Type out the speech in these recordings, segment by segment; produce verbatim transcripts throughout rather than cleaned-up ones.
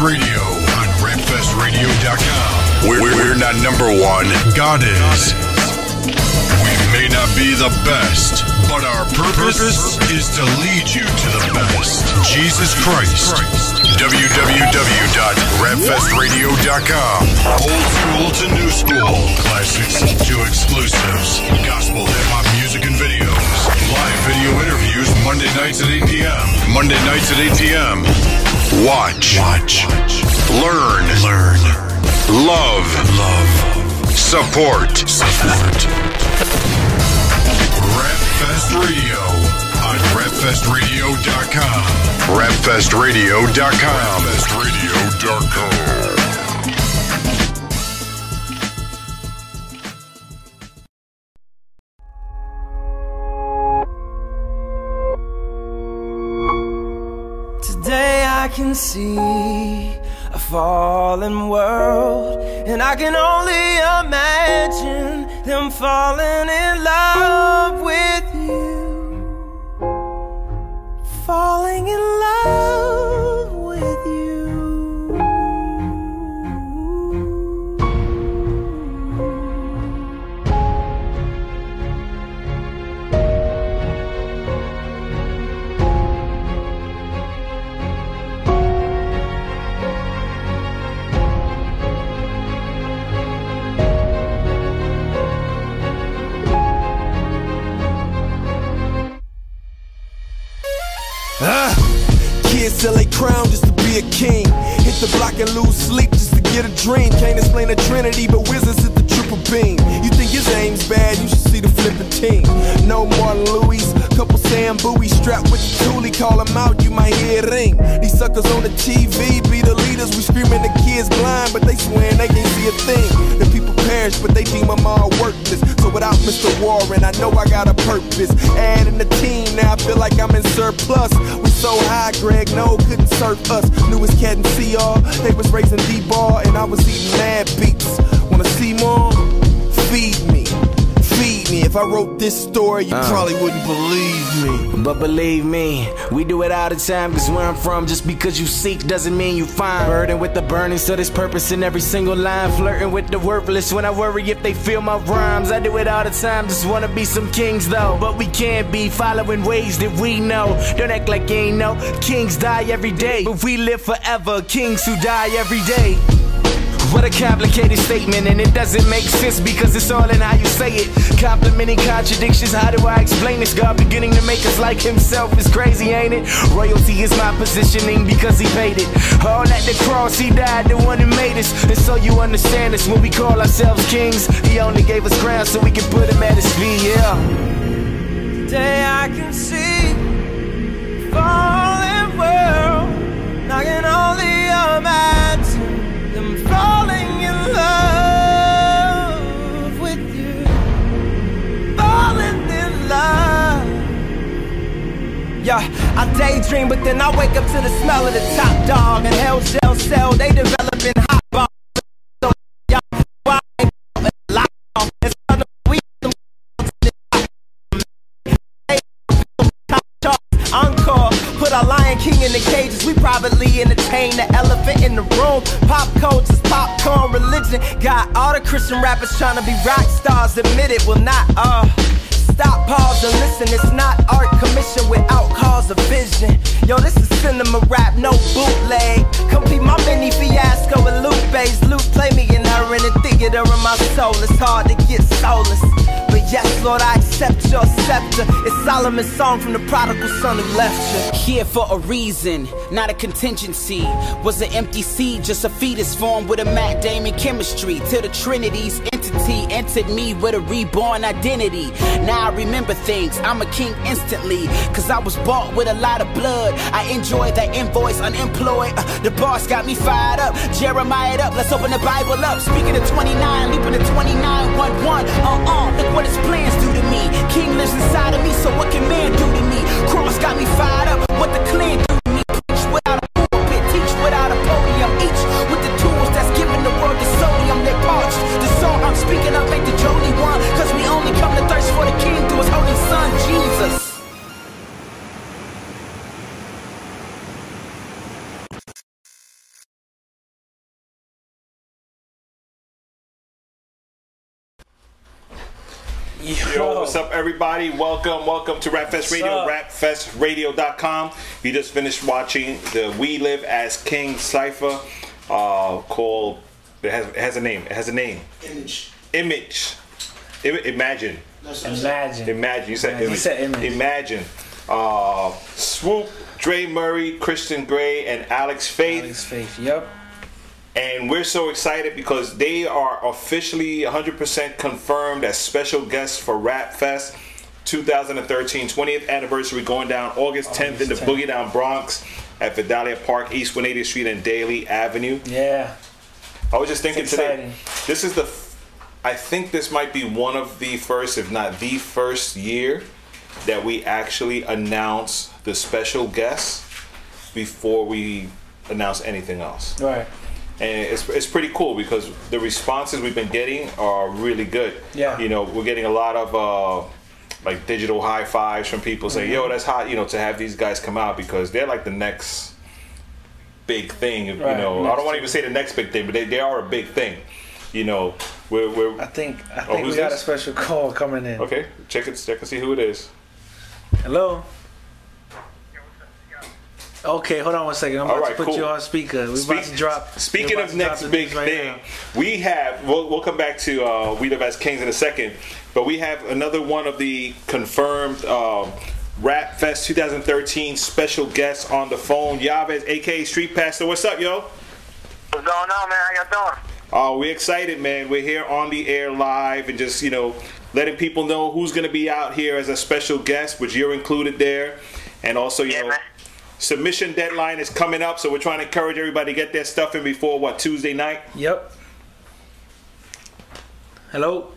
Radio on rap fest radio dot com. We're, we're not number one. God is. We may not be the best, but our purpose, purpose is to lead you to the best. Jesus Christ. Christ. w w w dot rap fest radio dot com. Old school to new school. Classics to exclusives. Gospel, hip-hop, music, and videos. Live video interviews Monday nights at eight p m Monday nights at eight p m Watch. Watch. Learn. Learn. Love. Love. Support. Support. RapFest Radio on rap fest radio dot com. rap fest radio dot com. rap fest radio dot com. I can see a fallen world, and I can only imagine them falling in love with you, falling in love with till they crown just to be a king. Hit the block and lose sleep just to get a dream. Can't explain the trinity, but wizards hit the triple beam. You think his aim's bad, you should see the flippin' team. No Martin Louis, couple Sam Bowie, strapped with the toolie, call him out, you might hear it ring. These suckers on the T V be the leaders, we screaming the kids blind, but they swearin' they can't see a thing. The people perish, but they deem them all worthless. So without Mister Warren, I know I got a purpose. Adding the team, now I feel like I'm in surplus. We so high, Greg, no, couldn't surf us. Newest cat and see all. They was raising D-ball, and I was eating mad beats. Wanna see more? Feed me, feed me. If I wrote this story, you uh. probably wouldn't believe me. But believe me, we do it all the time, cause where I'm from, just because you seek doesn't mean you find. Burdened with the burning, so there's purpose in every single line. Flirting with the worthless when I worry if they feel my rhymes. I do it all the time, just wanna be some kings though. But we can't be following ways that we know. Don't act like you ain't know. Kings die every day, but we live forever. Kings who die every day. What a complicated statement, and it doesn't make sense because it's all in how you say it. Complimenting contradictions, how do I explain this? God beginning to make us like himself is crazy, ain't it? Royalty is my positioning because he paid it. All at the cross, he died, the one who made us. And so you understand this when we call ourselves kings. He only gave us ground so we can put him at his feet, yeah. Today I can see a fallen world, I can only imagine them falling in love with you, falling in love. Yeah, I daydream, but then I wake up to the smell of the top dog and hell shell cell. They developing hot bombs. So y'all why a lot of the we the top dogs encore. Put our Lion King in the cages. We privately entertain the elephant in the room. Pop culture's popcorn religion. Got all the Christian rappers trying to be rock stars. Admit it, will not, uh stop, pause, and listen. It's not art commission without cause of vision. Yo, this is cinema rap, no bootleg. Complete my mini fiasco with Luke Bass. Luke play me and her in the theater of my soul. It's hard to get soulless. But yes, Lord, I accept your scepter. It's Solomon's song from the prodigal son who left you. Here for a reason, not a contingency. Was an empty seed, just a fetus formed with a Matt Damon chemistry. Till the Trinity's entity entered me with a reborn identity. Now I remember things, I'm a king instantly. Cause I was bought with a lot of blood. I enjoyed that invoice, unemployed. Uh, the boss got me fired up, Jeremiah'd up. Let's open the Bible up. Speaking of twenty-nine, leaping to twenty-nine one one. Uh-uh, look what his plans do to me. King lives inside of me, so what can man do to me? Cross got me fired up, what the clan do to me? Preach without a pulpit, teach without a podium. Each with the tools that's given the world, the sodium they parched. The song I'm speaking of ain't the only one, cause we only come to thirst for the king through his holy son, Jesus. Yo. Yo, what's up, everybody? Welcome, welcome to RapFest Radio, rap fest radio dot com. You just finished watching the We Live As Kings cypher uh, called, it has, it has a name, it has a name. Image. Image. Imagine. Imagine. Imagine. You said image. You said image. Imagine. Uh, Swoop, Dre Murray, Kristen Gray, and Alex Faith. Alex Faith, yep. And we're so excited because they are officially one hundred percent confirmed as special guests for Rap Fest twenty thirteen twentieth anniversary, going down August tenth in the Boogie Down Bronx at Vidalia Park, East one eightieth Street and Daly Avenue. Yeah. I was just thinking today, this is the, I think this might be one of the first, if not the first year that we actually announce the special guests before we announce anything else. Right. And it's, it's pretty cool because the responses we've been getting are really good. Yeah. You know, we're getting a lot of uh, like digital high fives from people saying, mm-hmm. yo, that's hot, you know, to have these guys come out because they're like the next big thing. Right. You know, next I don't want to even say the next big thing, but they, they are a big thing. You know, we're, we're I think, I think oh, we got this? a special call coming in. Okay, check it, check and see who it is. Hello. Okay, hold on one second. I'm All about right, to put cool. you on speaker. We're Speak, about to drop. Speaking of next big right thing, now. we have. We'll, we'll come back to uh, We Live As Kings in a second, but we have another one of the confirmed um, Rap Fest twenty thirteen special guests on the phone. Yaves, aka Street Pastor. What's up, yo? What's going on, man? How y'all doing? Oh, uh, we're excited, man. We're here on the air live and just you know letting people know who's going to be out here as a special guest, which you're included there, and also you yeah, know. Man. Submission deadline is coming up, so we're trying to encourage everybody to get their stuff in before, what, Tuesday night? Yep. Hello?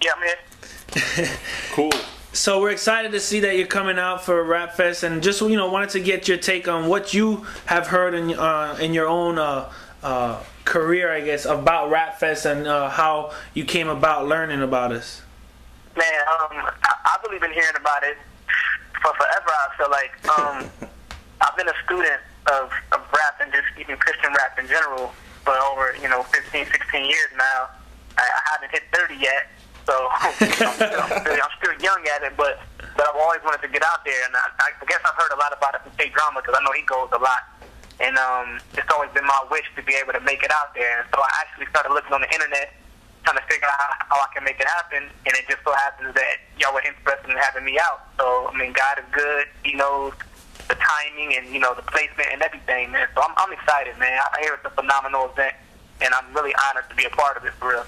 Yeah, man. Cool. So we're excited to see that you're coming out for Rap Fest, and just, you know, wanted to get your take on what you have heard in uh, in your own uh, uh, career, I guess, about Rap Fest and uh, how you came about learning about us. Man, um, I- I've really been hearing about it for forever, I feel like. Um... I've been a student of, of rap and just even Christian rap in general for over, you know, fifteen, sixteen years now. I, I haven't hit thirty yet, so I'm, still, I'm, still, I'm still young at it, but, but I've always wanted to get out there. And I, I guess I've heard a lot about it from K Drama because I know he goes a lot. And um, it's always been my wish to be able to make it out there. And so I actually started looking on the internet, trying to figure out how, how I can make it happen. And it just so happens that y'all were interested in having me out. So, I mean, God is good. He knows the timing and, you know, the placement and everything, man. So I'm, I'm excited, man. I hear it's a phenomenal event, and I'm really honored to be a part of it, for real.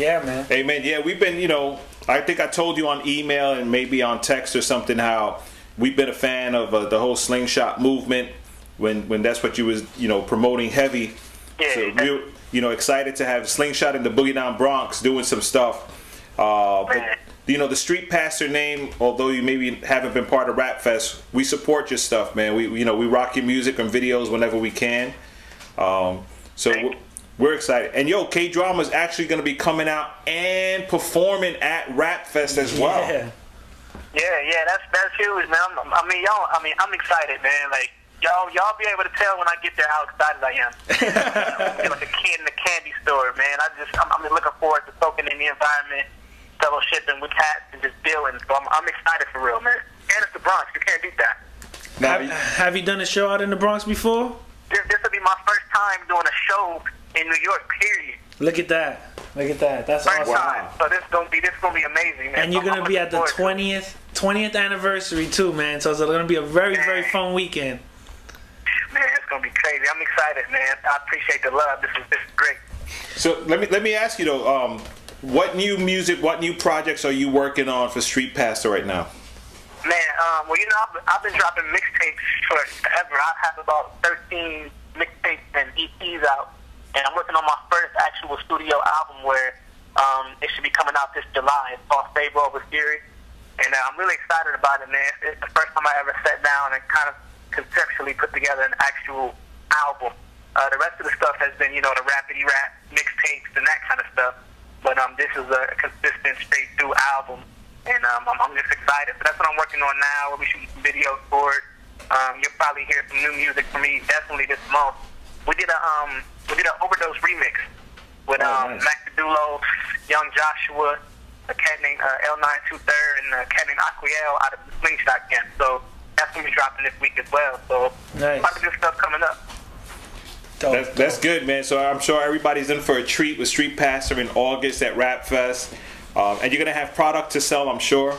Yeah, man. Hey, man, yeah, we've been, you know, I think I told you on email and maybe on text or something how we've been a fan of uh, the whole Slingshot movement when, when that's what you was, you know, promoting heavy. Yeah. So we were, you know, excited to have Slingshot in the Boogie Down Bronx doing some stuff. Uh, but, you know, the Street Pastor name, although you maybe haven't been part of Rap Fest, we support your stuff, man. We, you know, we rock your music and videos whenever we can. Um, so we're, we're excited. And, yo, K-Drama is actually going to be coming out and performing at Rap Fest as well. Yeah, yeah, yeah that's that's huge, man. I'm, I mean, y'all, I mean, I'm excited, man. Like, y'all, y'all be able to tell when I get there how excited I am. I feel like a kid in a candy store, man. I just, I'm, I'm just looking forward to soaking in the environment, fellowshipping with hats and just dealing. So I'm, I'm excited for real, man. And it's the Bronx. You can't beat that. Now, have, have you done a show out in the Bronx before? This, this will be my first time doing a show in New York, period. Look at that. Look at that. That's first awesome. Time. Wow. So this is going to be, this is gonna be amazing, man. And you're going to be at the twentieth, twentieth anniversary, too, man. So it's going to be a very, man. very fun weekend. Man, it's going to be crazy. I'm excited, man. I appreciate the love. This is, this is great. So let me, let me ask you, though, um, what new music, what new projects are you working on for Street Pastor right now? Man, um, well, you know, I've, I've been dropping mixtapes forever. I have about thirteen mixtapes and E Ps out, and I'm working on my first actual studio album where um, it should be coming out this July. It's called Fable Over Fury, and uh, I'm really excited about it, man. It's the first time I ever sat down and kind of conceptually put together an actual album. Uh, the rest of the stuff has been, you know, the rapidy rap mixtapes and that kind of stuff. But um, this is a consistent, straight-through album, and um, I'm, I'm just excited. But that's what I'm working on now. We'll be shooting some videos for it. Um, you'll probably hear some new music from me definitely this month. We did a um, we did an Overdose remix with um, oh, nice. Macadulo, Young Joshua, a cat named uh, L nine two three and a cat named Aquiel out of the Slingshot camp. So that's going to be dropping this week as well. So nice. A lot of good stuff coming up. That's, that's good, man. So I'm sure everybody's in for a treat with Street Pastor in August at Rap Fest. Um, and you're going to have product to sell, I'm sure.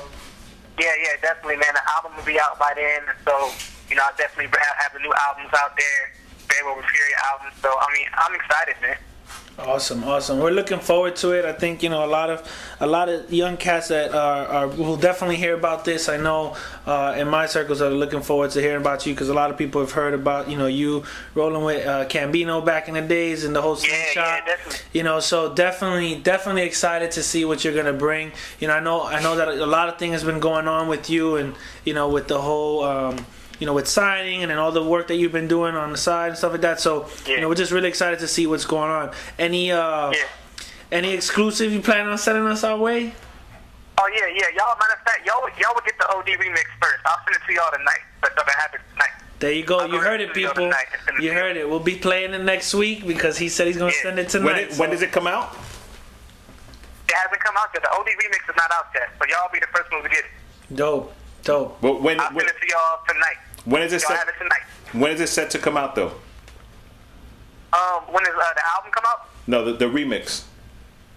Yeah, yeah, definitely, man. The album will be out by then. So, you know, I definitely have, have the new albums out there, Fable Over Fury album. So, I mean, I'm excited, man. Awesome, awesome. We're looking forward to it. I think, you know, a lot of a lot of young cats that are, are will definitely hear about this. I know uh, in my circles are looking forward to hearing about you, because a lot of people have heard about, you know, you rolling with uh, Cambino back in the days and the whole yeah, shop. Yeah, you know, so definitely, definitely excited to see what you're gonna bring. You know, I know, I know that a lot of things has been going on with you, and you know, with the whole. Um, You know, with signing and then all the work that you've been doing on the side and stuff like that. So, yeah. you know, we're just really excited to see what's going on. Any uh, yeah. any exclusive you plan on sending us our way? Oh, yeah, yeah. Y'all, matter of fact, y'all would, y'all would get the O D remix first. I'll send it to y'all tonight. That's what happened tonight. There you go. I'll you go heard it, people. You heard it. We'll be playing it next week because he said he's going to yeah. send it tonight. When, it, so. when does it come out? It hasn't come out yet. The O D remix is not out yet. So y'all be the first ones to get it. Dope. Dope. But when, I'll send when, it to y'all tonight. When is it y'all set? Have it tonight. When is it set to come out though? Um, when is uh, the album come out? No, the, the remix.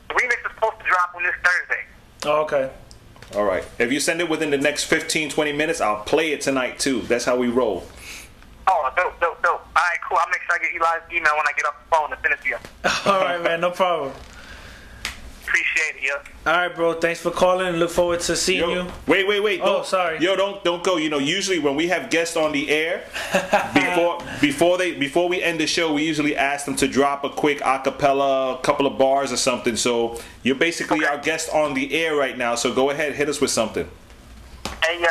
The remix is supposed to drop on this Thursday. Oh, okay. All right. If you send it within the next fifteen, twenty minutes, I'll play it tonight too. That's how we roll. Oh, dope, dope, dope. All right, cool. I'll make sure I get Eli's email when I get off the phone and send it to you. All right, man. No problem. Appreciate it, yo. All right, bro. Thanks for calling. And look forward to seeing yo, you. Wait, wait, wait. Oh, sorry. Yo, don't don't go. You know, usually when we have guests on the air, before before they before we end the show, we usually ask them to drop a quick acapella, a couple of bars or something. So you're basically okay. our guest on the air right now. So go ahead, hit us with something. Hey, yo.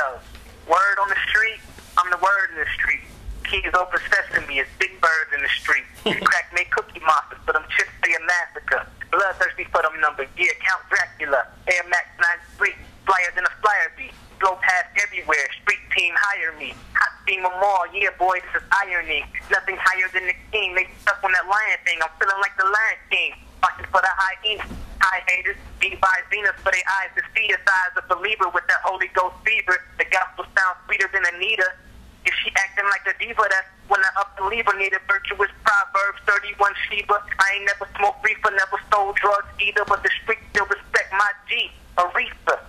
Word on the street. I'm the word in the street. Keys open sesame. It's big birds in the street. You crack me cookie monsters, but I'm just a massacre. Bloodthirsty for them numbers, yeah, Count Dracula, Air Max ninety-three, flyer than a flyer beat, blow past everywhere, street team hire me, hot steam them all, yeah boy, this is irony, nothing higher than the king, they stuck on that lion thing, I'm feeling like the Lion King, watching for the hyenas, high haters, beat by Venus for their eyes to see the eyes of believer with that Holy Ghost fever, the gospel sounds sweeter than Anita, if she acting like a diva, that's when I up and leave her near the virtuous Proverbs thirty-one Sheba. I ain't never smoked reefer, never stole drugs either, but the street still respect my G, Aretha.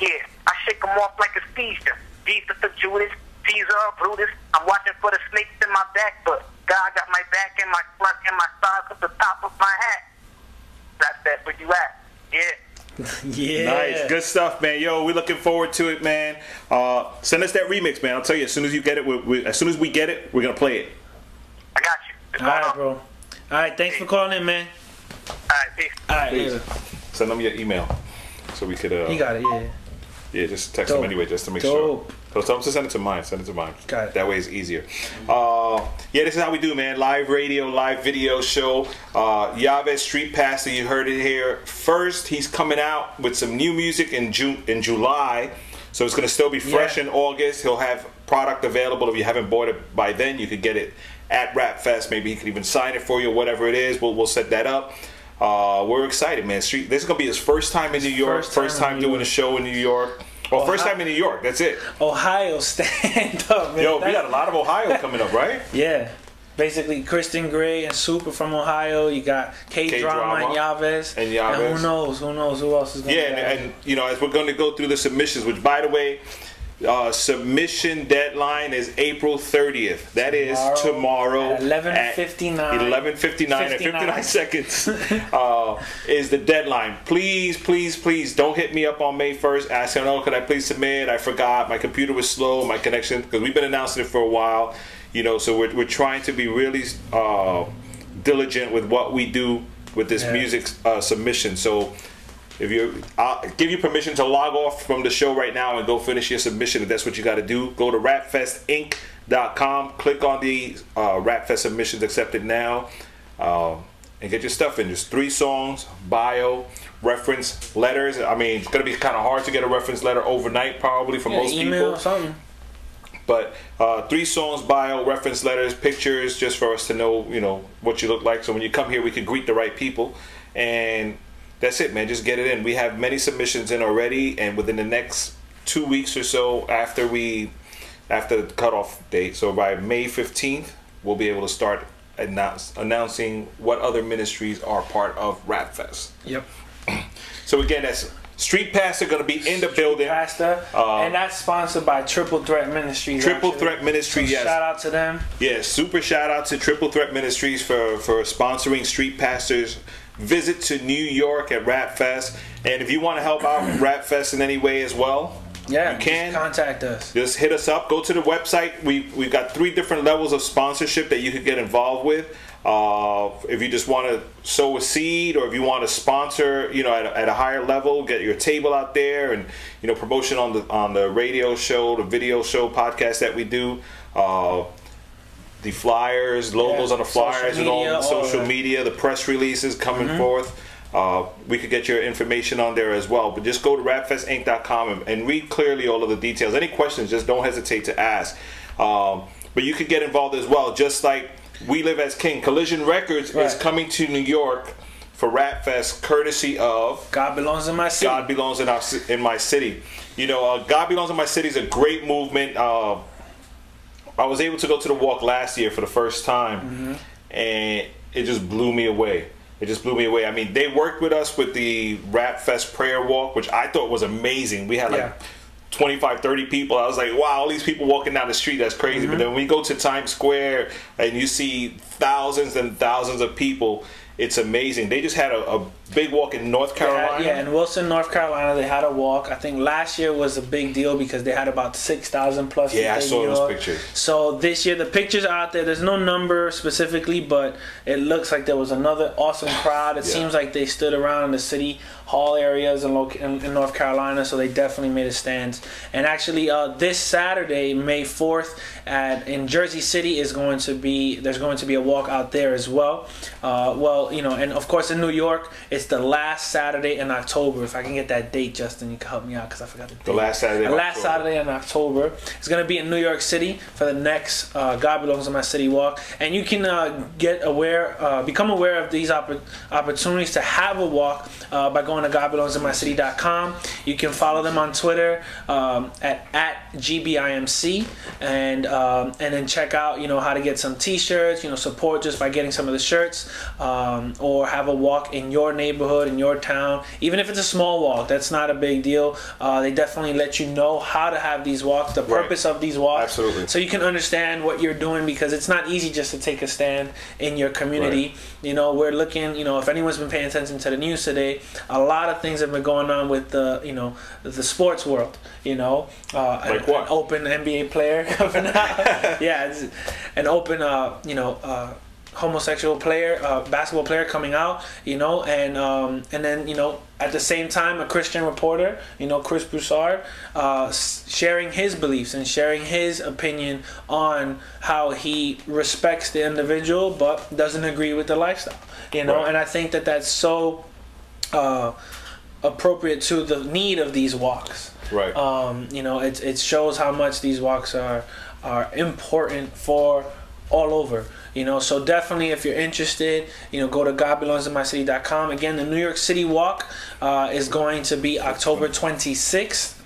Yeah, I shake them off like a seizure. Jesus of Judas, Caesar of Brutus. I'm watching for the snakes in my back, but God got my back and my front and my thighs at the top of my hat. That's that where you at. Yeah. Yeah. Nice. Good stuff, man. Yo, we're looking forward to it, man. Uh, send us that remix, man. I'll tell you, as soon as you get it, we, we, as soon as we get it, we're going to play it. I got you. It's all right, on. bro. All right. Thanks peace. for calling in, man. All right. Peace. All right. Peace. Yeah. Send them your email so we could. Uh, you got it, yeah. Yeah, just text Dope. them anyway just to make Dope. sure. So tell them to send it to mine. Send it to mine. Got it. That way it's easier. Uh, yeah, this is how we do, man. Live radio, live video show. Uh, Yaves, Street Pastor, you heard it here first. He's coming out with some new music in June, in July. So it's going to still be fresh yeah. in August. He'll have product available. If you haven't bought it by then, you could get it at Rap Fest. Maybe he could even sign it for you, whatever it is. We'll, we'll set that up. Uh, we're excited, man. Street. This is going to be his first time in New York. First time, first time doing a show in New York. Well, Ohio. First time in New York. That's it. Ohio, stand up, man. Yo, we got a lot of Ohio coming up, right? Yeah. Basically, Kristen Gray and Swoop are from Ohio. You got K, K Drama, Drama and Yaves. And Yaves. And who knows? Who knows who else is going to Yeah, and, and, you know, as we're going to go through the submissions, which, by the way, uh, submission deadline is April thirtieth. That tomorrow is tomorrow. At eleven fifty-nine. eleven fifty-nine and fifty-nine seconds uh, is the deadline. Please, please, please don't hit me up on May first asking, oh, could I please submit? I forgot. My computer was slow. My connection, because we've been announcing it for a while. You know, so we're, we're trying to be really uh, diligent with what we do with this yeah. music uh, submission. So if you, I'll give you permission to log off from the show right now and go finish your submission. If that's what you got to do, go to rap fest inc dot com, click on the uh, RapFest submissions accepted now, uh, and get your stuff in. There's three songs, bio, reference letters. I mean, it's going to be kind of hard to get a reference letter overnight probably from yeah, most email people. Or something. But uh, three songs, bio, reference letters, pictures, just for us to know, you know, what you look like. So when you come here, we can greet the right people. And that's it, man. Just get it in. We have many submissions in already, and within the next two weeks or so after we after the cutoff date, so by May fifteenth, we'll be able to start announce, announcing what other ministries are part of RapFest. Yep. So again, that's Street Pastor going to be in the Street building. Pastor, uh, and that's sponsored by Triple Threat Ministries. Triple actually. Threat Ministries, so yes. Shout out to them. Yeah, super shout out to Triple Threat Ministries for, for sponsoring Street Pastor's visit to New York at RapFest. And if you want to help out RapFest in any way as well, yeah, you can just contact us. Just hit us up. Go to the website. We we've got three different levels of sponsorship that you could get involved with. Uh, if you just want to sow a seed, or if you want to sponsor, you know, at a, at a higher level, get your table out there, and you know, promotion on the on the radio show, the video show, podcast that we do, uh, the flyers, logos yeah, on the flyers, media, and all the social right. media, the press releases coming mm-hmm. forth. Uh, we could get your information on there as well. But just go to rap fest inc dot com and, and read clearly all of the details. Any questions, just don't hesitate to ask. Um, but you could get involved as well, just like. We Live As King. Collision Records right. is coming to New York for RapFest, courtesy of God Belongs In My City. God Belongs In, our, in My City. You know, uh, God Belongs In My City is a great movement. Uh, I was able to go to the walk last year for the first time, mm-hmm. and it just blew me away. It just blew me away. I mean, they worked with us with the RapFest prayer walk, which I thought was amazing. We had like... Yeah. twenty-five, thirty people. I was like, wow, all these people walking down the street, that's crazy. Mm-hmm. But then when we go to Times Square and you see thousands and thousands of people, it's amazing. They just had a, a big walk in North Carolina. Yeah, yeah, in Wilson, North Carolina, they had a walk. I think last year was a big deal because they had about six thousand plus. Yeah, I saw those pictures. So this year, the pictures are out there. There's no number specifically, but it looks like there was another awesome crowd. It yeah. seems like they stood around in the city hall areas in, loc- in, in North Carolina, so they definitely made a stand. And actually, uh, this Saturday, May fourth, at in Jersey City is going to be there's going to be a walk out there as well. Uh, well, you know, and of course in New York, it's the last Saturday in October. If I can get that date, Justin, you can help me out because I forgot the date. The last Saturday. The last October. Saturday in October. It's gonna be in New York City for the next uh, God Belongs In My City walk, and you can uh, get aware, uh, become aware of these opp- opportunities to have a walk uh, by going to God Belongs In My City dot com. You can follow them on Twitter um, at, at G B I M C, and um, and then check out, you know, how to get some t-shirts, you know, support just by getting some of the shirts, um, or have a walk in your neighborhood, in your town, even if it's a small walk. That's not a big deal. Uh, they definitely let you know how to have these walks, the purpose right. of these walks, absolutely, so you can understand what you're doing, because it's not easy just to take a stand in your community. Right. You know, we're looking, you know, if anyone's been paying attention to the news today, a A lot of things have been going on with the, you know, the sports world. You know, uh, like an, an open N B A player coming out. Yeah, it's an open, uh, you know, uh, homosexual player, uh, basketball player coming out. You know, and um, and then, you know, at the same time, a Christian reporter, you know, Chris Broussard, uh, sharing his beliefs and sharing his opinion on how he respects the individual but doesn't agree with the lifestyle. You know, right. And I think that that's so. Uh, appropriate to the need of these walks. Right. Um, you know, it it shows how much these walks are are important for all over. You know, so definitely if you're interested, you know, go to God Belongs In My City dot com. Again, the New York City walk uh, is going to be October twenty-sixth,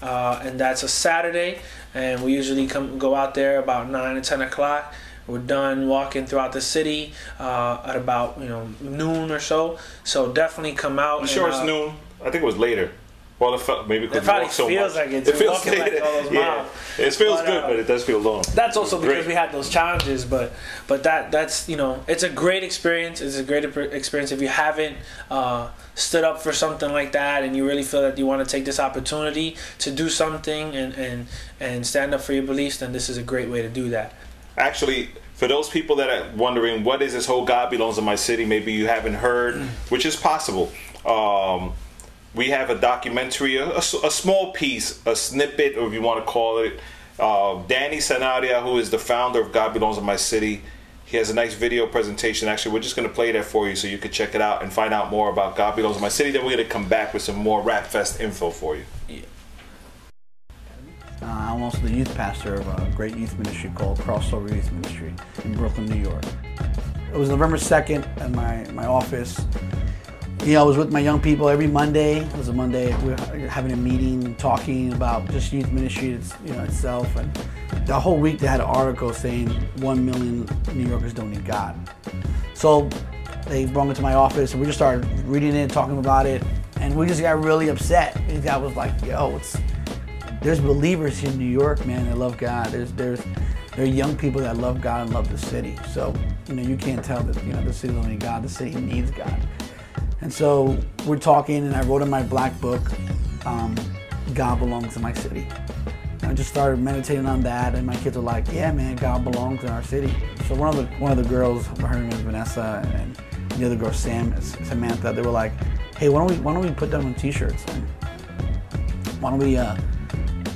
uh, and that's a Saturday. And we usually come go out there about nine or ten o'clock. We're done walking throughout the city uh, at about, you know, noon or so. So definitely come out. I'm sure and, uh, it's noon. I think it was later. Well, it felt maybe because we walked so much. It probably feels like it. It feels later. Like all those yeah. miles. It feels but, good, uh, but it does feel long. That's also because great. we had those challenges. But but that that's, you know, it's a great experience. It's a great experience if you haven't uh, stood up for something like that and you really feel that you want to take this opportunity to do something and, and, and stand up for your beliefs, then this is a great way to do that. Actually, for those people that are wondering, what is this whole God Belongs In My City? Maybe you haven't heard, which is possible. Um, we have a documentary, a, a small piece, a snippet, or if you want to call it. Uh, Danny Sanabria, who is the founder of God Belongs In My City, he has a nice video presentation. Actually, we're just going to play that for you so you can check it out and find out more about God Belongs In My City. Then we're going to come back with some more RapFest info for you. Yeah. Uh, I'm also the youth pastor of a great youth ministry called Cross Over Youth Ministry in Brooklyn, New York. It was November second at my, my office. You know, I was with my young people every Monday. It was a Monday. We were having a meeting and talking about just youth ministry it's, you know, itself. And the whole week they had an article saying one million New Yorkers don't need God. So they brought it to my office and we just started reading it, talking about it. And we just got really upset. This guy was like, yo, it's, there's believers here in New York, man, that love God. There's, there's, there are young people that love God and love the city. So, you know, you can't tell that, you know, the city doesn't need God, the city needs God. And so we're talking and I wrote in my black book, um, God Belongs In My City. And I just started meditating on that and my kids were like, yeah, man, God belongs in our city. So one of the, one of the girls, her name is Vanessa, and the other girl, Sam, Samantha, they were like, hey, why don't we, why don't we put them on t-shirts? And why don't we, uh,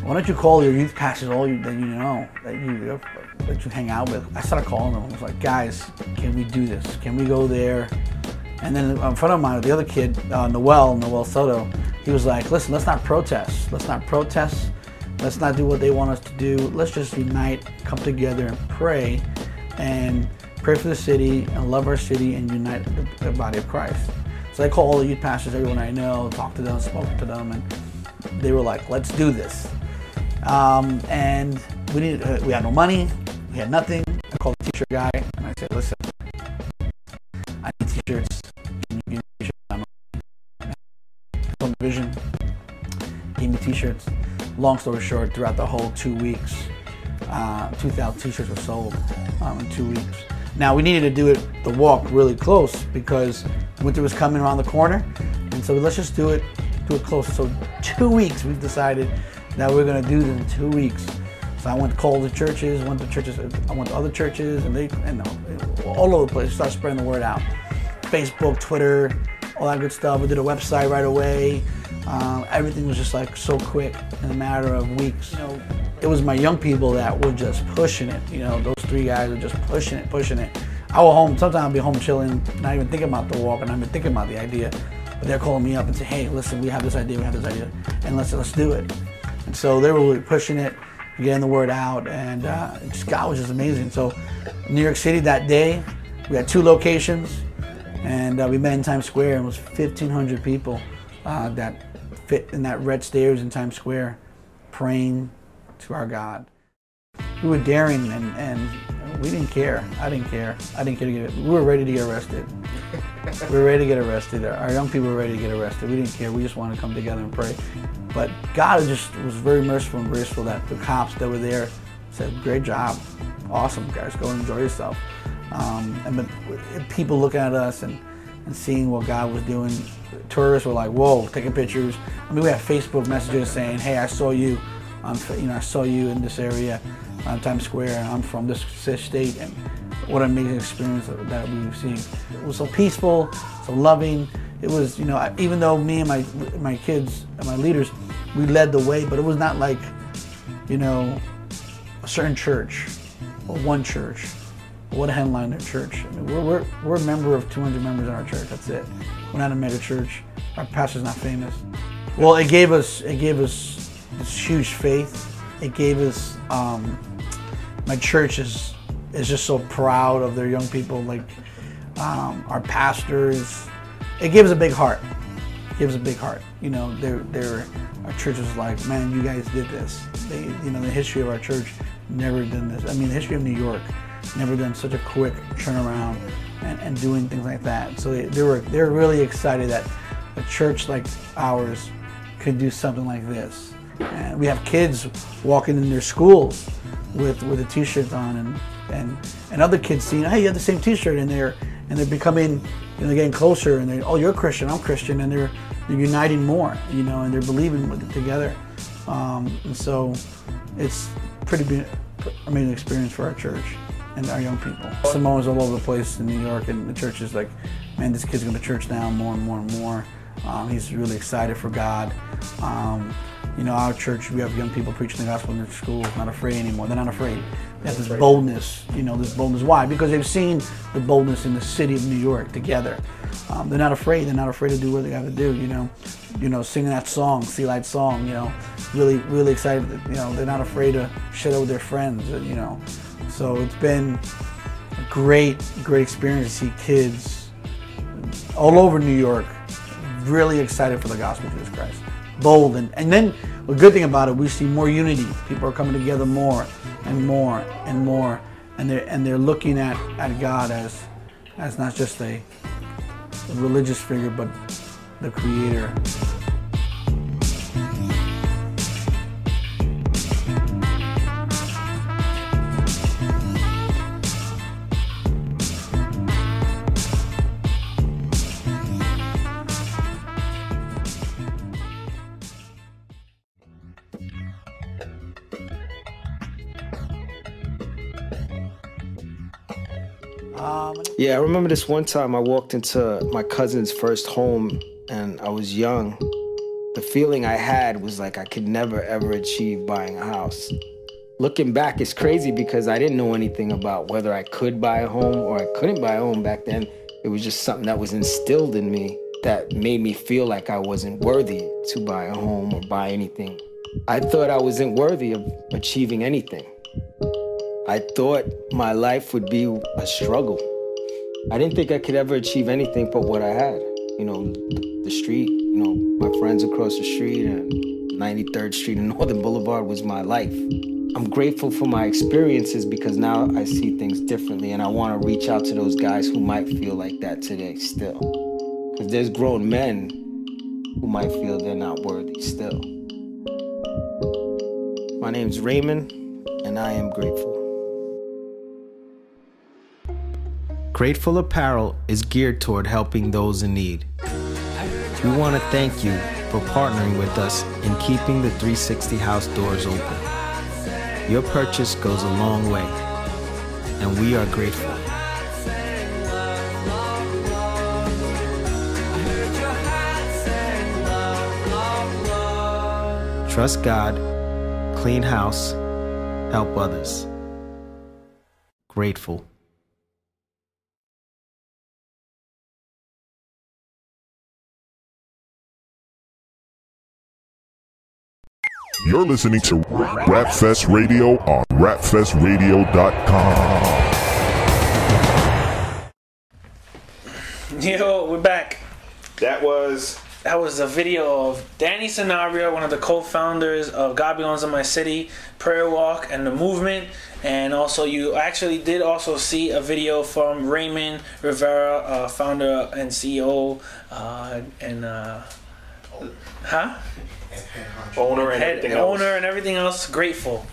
why don't you call your youth pastors, all you, that you know, that you, that you hang out with? I started calling them. I was like, guys, can we do this? Can we go there? And then in front of mine, the other kid, uh, Noel, Noel Soto, he was like, listen, let's not protest. Let's not protest. Let's not do what they want us to do. Let's just unite, come together and pray, and pray for the city and love our city and unite the, the body of Christ. So I called all the youth pastors, everyone I know, talked to them, spoke to them, and they were like, let's do this. Um, and we needed, uh, we had no money, we had nothing. I called the t-shirt guy and I said, listen, I need t-shirts. Can you give me t-shirts? I told him the vision, gave me t-shirts. Long story short, throughout the whole two weeks, uh, two thousand t-shirts were sold um, in two weeks. Now we needed to do it, the walk really close because winter was coming around the corner. And so let's just do it, do it close. So two weeks we've decided that we're gonna do this in two weeks. So I went to call the churches, went to churches, I went to other churches, and they, and all over the place, start spreading the word out. Facebook, Twitter, all that good stuff. We did a website right away. Um, everything was just like so quick in a matter of weeks. You know, it was my young people that were just pushing it. You know, those three guys were just pushing it, pushing it. I was home, sometimes I'd be home chilling, not even thinking about the walk, and I've been thinking about the idea. But they're calling me up and say, hey, listen, we have this idea, we have this idea, and let's let's do it. And so they were really pushing it, getting the word out, and uh, God was just amazing. So New York City that day, we had two locations, and uh, we met in Times Square, and it was fifteen hundred people uh, that fit in that red stairs in Times Square, praying to our God. We were daring, and, and we didn't care. I didn't care. I didn't care to get, we were ready to get arrested. We were ready to get arrested. Our young people were ready to get arrested. We didn't care. We just wanted to come together and pray. But God just was very merciful and graceful that the cops that were there said, great job. Awesome, guys. Go enjoy yourself. Um, and but people looking at us and, and seeing what God was doing. Tourists were like, whoa, taking pictures. I mean, we had Facebook messages saying, hey, I saw you. I'm, you know, I saw you in this area, um, Times Square, and I'm from this state. And what an amazing experience that we've seen. It was so peaceful, so loving. It was, you know, even though me and my my kids and my leaders, we led the way, but it was not like, you know, a certain church or one church or what a headliner church. I mean, we're, we're, we're a member of two hundred members in our church, that's it. We're not a mega church. Our pastor's not famous. Well, it gave us, it gave us this huge faith. It gave us, um, my church is, is just so proud of their young people, like um, our pastors. It gives a big heart. It gives a big heart. You know, they're, they're, our church is like, man, you guys did this. They, you know, the history of our church never done this. I mean, the history of New York never done such a quick turnaround and, and doing things like that. So they, they were, they're really excited that a church like ours could do something like this. And we have kids walking in their schools with with the t-shirts on, and and and other kids seeing, hey, you have the same t-shirt, and they're and they're becoming, you know, they're getting closer, and they, oh, you're Christian, I'm Christian, and they're they're uniting more, you know, and they're believing with it together. Um, and so it's pretty be, amazing experience for our church and our young people. Samoans all over the place in New York, and the church is like, man, this kid's going to church now more and more and more. Um, he's really excited for God. Um, You know, our church, we have young people preaching the gospel in their schools, not afraid anymore. They're not afraid. They have this boldness, you know, this boldness. Why? Because they've seen the boldness in the city of New York together. Um, they're not afraid. They're not afraid to do what they got to do, you know. You know, singing that song, Sea Light song, you know, really, really excited. You know, they're not afraid to share that with their friends, you know. So it's been a great, great experience to see kids all over New York really excited for the gospel of Jesus Christ. Bold. And, and then the good thing about it, we see more unity. People are coming together more and more and more. And they're, and they're looking at, at God as, as not just a, a religious figure, but the Creator. Yeah, I remember this one time I walked into my cousin's first home and I was young. The feeling I had was like I could never ever achieve buying a house. Looking back, it's crazy because I didn't know anything about whether I could buy a home or I couldn't buy a home back then. It was just something that was instilled in me that made me feel like I wasn't worthy to buy a home or buy anything. I thought I wasn't worthy of achieving anything. I thought my life would be a struggle. I didn't think I could ever achieve anything but what I had. You know, the street, you know, my friends across the street and ninety-third Street and Northern Boulevard was my life. I'm grateful for my experiences because now I see things differently and I want to reach out to those guys who might feel like that today still. Because there's grown men who might feel they're not worthy still. My name's Raymond and I am grateful. Grateful Apparel is geared toward helping those in need. We want to thank you for partnering with us in keeping the three sixty House doors open. Your purchase goes a long way, and we are grateful. Trust God, clean house, help others. Grateful. You're listening to RapFest Radio on rap fest radio dot com. Yo, we're back. That was that was a video of Danny Sanabria, one of the co-founders of God Belongs In My City, Prayer Walk, and the movement. And also, you actually did also see a video from Raymond Rivera, uh, founder and C E O, uh, and uh, huh? Owner and, Head, and owner else. and everything else. Grateful,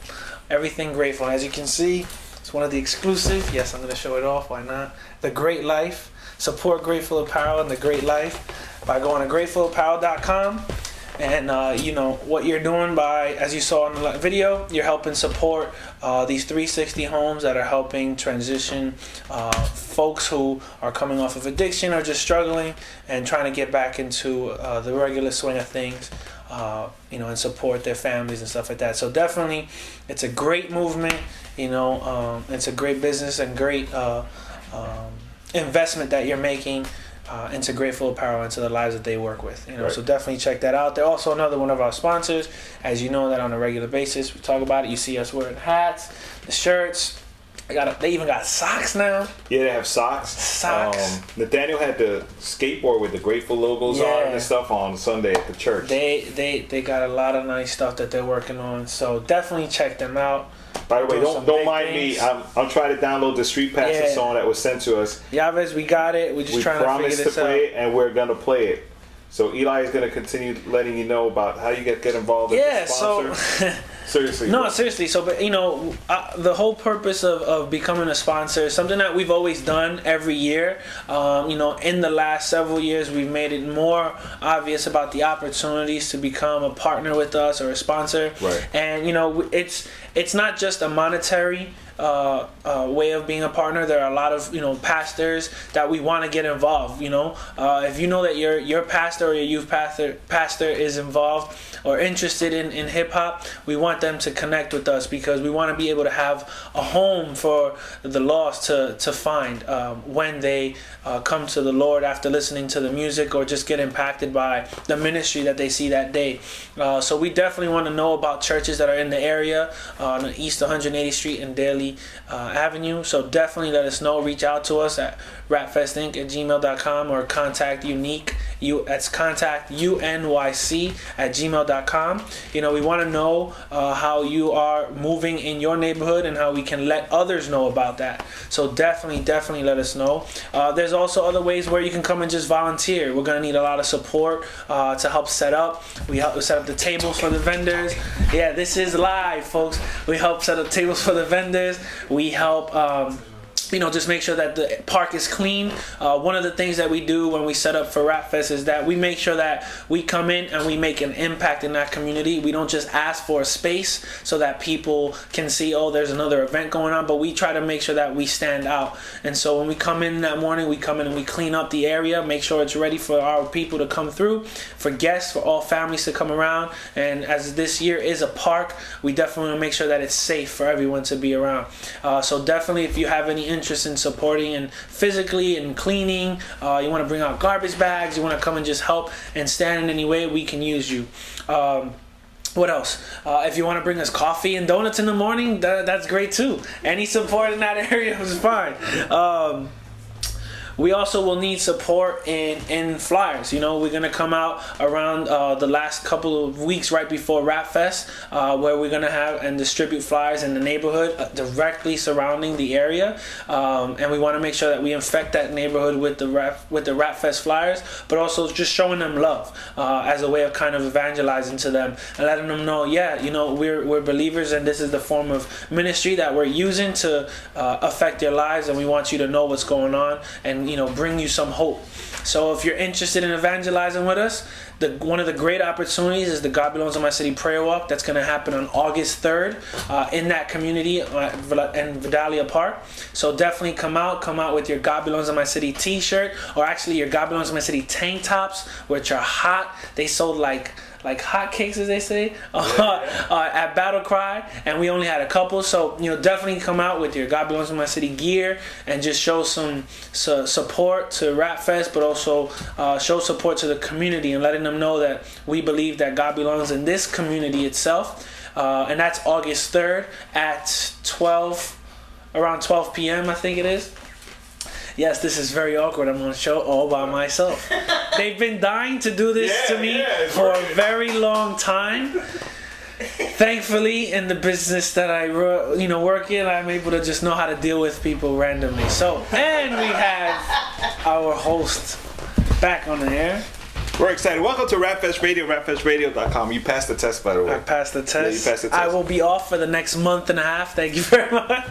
everything grateful. As you can see, it's one of the exclusive. Yes, I'm gonna show it off. Why not? The Great Life. Support Grateful Apparel and the Great Life by going to grateful apparel dot com. And uh, you know what you're doing by, as you saw in the video, you're helping support uh, these three sixty homes that are helping transition uh, folks who are coming off of addiction or just struggling and trying to get back into uh, the regular swing of things. Uh, you know, and support their families and stuff like that. So definitely, it's a great movement. You know, um, it's a great business and great uh, um, investment that you're making uh, into Grateful Apparel, into the lives that they work with. You know, right. So definitely check that out. They're also another one of our sponsors. As you know, that on a regular basis we talk about it. You see us wearing hats, the shirts. I got a, they even got socks now. Yeah, they have socks. Socks. Um, Nathaniel had the skateboard with the Grateful logos yeah. on and stuff on Sunday at the church. They they they got a lot of nice stuff that they're working on. So definitely check them out. By the way, don't don't mind things. me. I'm I'm trying to download the Street Pastor yeah. song that was sent to us. Yaves, we got it. We're just we trying to figure this out. We promised to play it, and we're gonna play it. So Eli is going to continue letting you know about how you get get involved as yeah, a sponsor. So seriously. No, bro. seriously. So, but you know, I, the whole purpose of, of becoming a sponsor is something that we've always done every year. Um, you know, in the last several years, we've made it more obvious about the opportunities to become a partner with us or a sponsor. Right. And you know, it's it's not just a monetary Uh, uh, way of being a partner. There are a lot of you know pastors that we want to get involved. You know, uh, if you know that your your pastor or your youth pastor pastor is involved or interested in in hip hop, we want them to connect with us because we want to be able to have a home for the lost to to find um, when they uh, come to the Lord after listening to the music or just get impacted by the ministry that they see that day. Uh, so we definitely want to know about churches that are in the area uh, on East one hundred eightieth Street and Daly Uh, Avenue. So definitely let us know. Reach out to us at rapfestinc at gmail dot com or contact unique you that's contact U N Y C at gmail dot com. You know, we want to know uh, how you are moving in your neighborhood and how we can let others know about that. So definitely, definitely let us know. Uh, there's also other ways where you can come and just volunteer. We're going to need a lot of support uh, to help set up. We help set up the tables for the vendors. Yeah, this is live, folks. We help set up tables for the vendors. We help... Um, You know, just make sure that the park is clean. Uh, one of the things that we do when we set up for Rap Fest is that we make sure that we come in and we make an impact in that community. We don't just ask for a space so that people can see, oh, there's another event going on, but we try to make sure that we stand out. And so when we come in that morning, we come in and we clean up the area, make sure it's ready for our people to come through, for guests, for all families to come around. And as this year is a park, we definitely want to make sure that it's safe for everyone to be around. Uh, so definitely, if you have any interest in supporting and physically and cleaning, uh, you want to bring out garbage bags, you want to come and just help and stand in any way, we can use you. Um, what else? Uh, if you want to bring us coffee and donuts in the morning, th- that's great too. Any support in that area is fine. Um, We also will need support in, in flyers. You know, we're going to come out around uh, the last couple of weeks right before Rap Fest, uh, where we're going to have and distribute flyers in the neighborhood directly surrounding the area. Um, and we want to make sure that we infect that neighborhood with the Rap, with the Rap Fest flyers, but also just showing them love uh, as a way of kind of evangelizing to them and letting them know, yeah, you know, we're, we're believers and this is the form of ministry that we're using to uh, affect their lives, and we want you to know what's going on and, you know, bring you some hope. So if you're interested in evangelizing with us, the one of the great opportunities is the God Belongs In My City prayer walk that's going to happen on August third uh, in that community uh, in Vidalia Park. So definitely come out, come out with your God Belongs In My City t-shirt, or actually your God Belongs In My City tank tops, which are hot. They sold like like hotcakes, as they say, uh, uh, at Battle Cry, and we only had a couple. So, you know, definitely come out with your God Belongs In My City gear and just show some su- support to Rap Fest, but also uh, show support to the community and letting them know that we believe that God belongs in this community itself. Uh, and that's August third at twelve, around twelve p.m. I think it is. Yes, this is very awkward. I'm on a show all by myself. They've been dying to do this yeah, to me yeah, for working. a very long time. Thankfully, in the business that I you know work in, I'm able to just know how to deal with people randomly. So, and we have our host back on the air. We're excited. Welcome to RapFest Radio, rap fest radio dot com. You passed the test, by the way. I passed the test. Yeah, you passed the test. I will be off for the next month and a half. Thank you very much.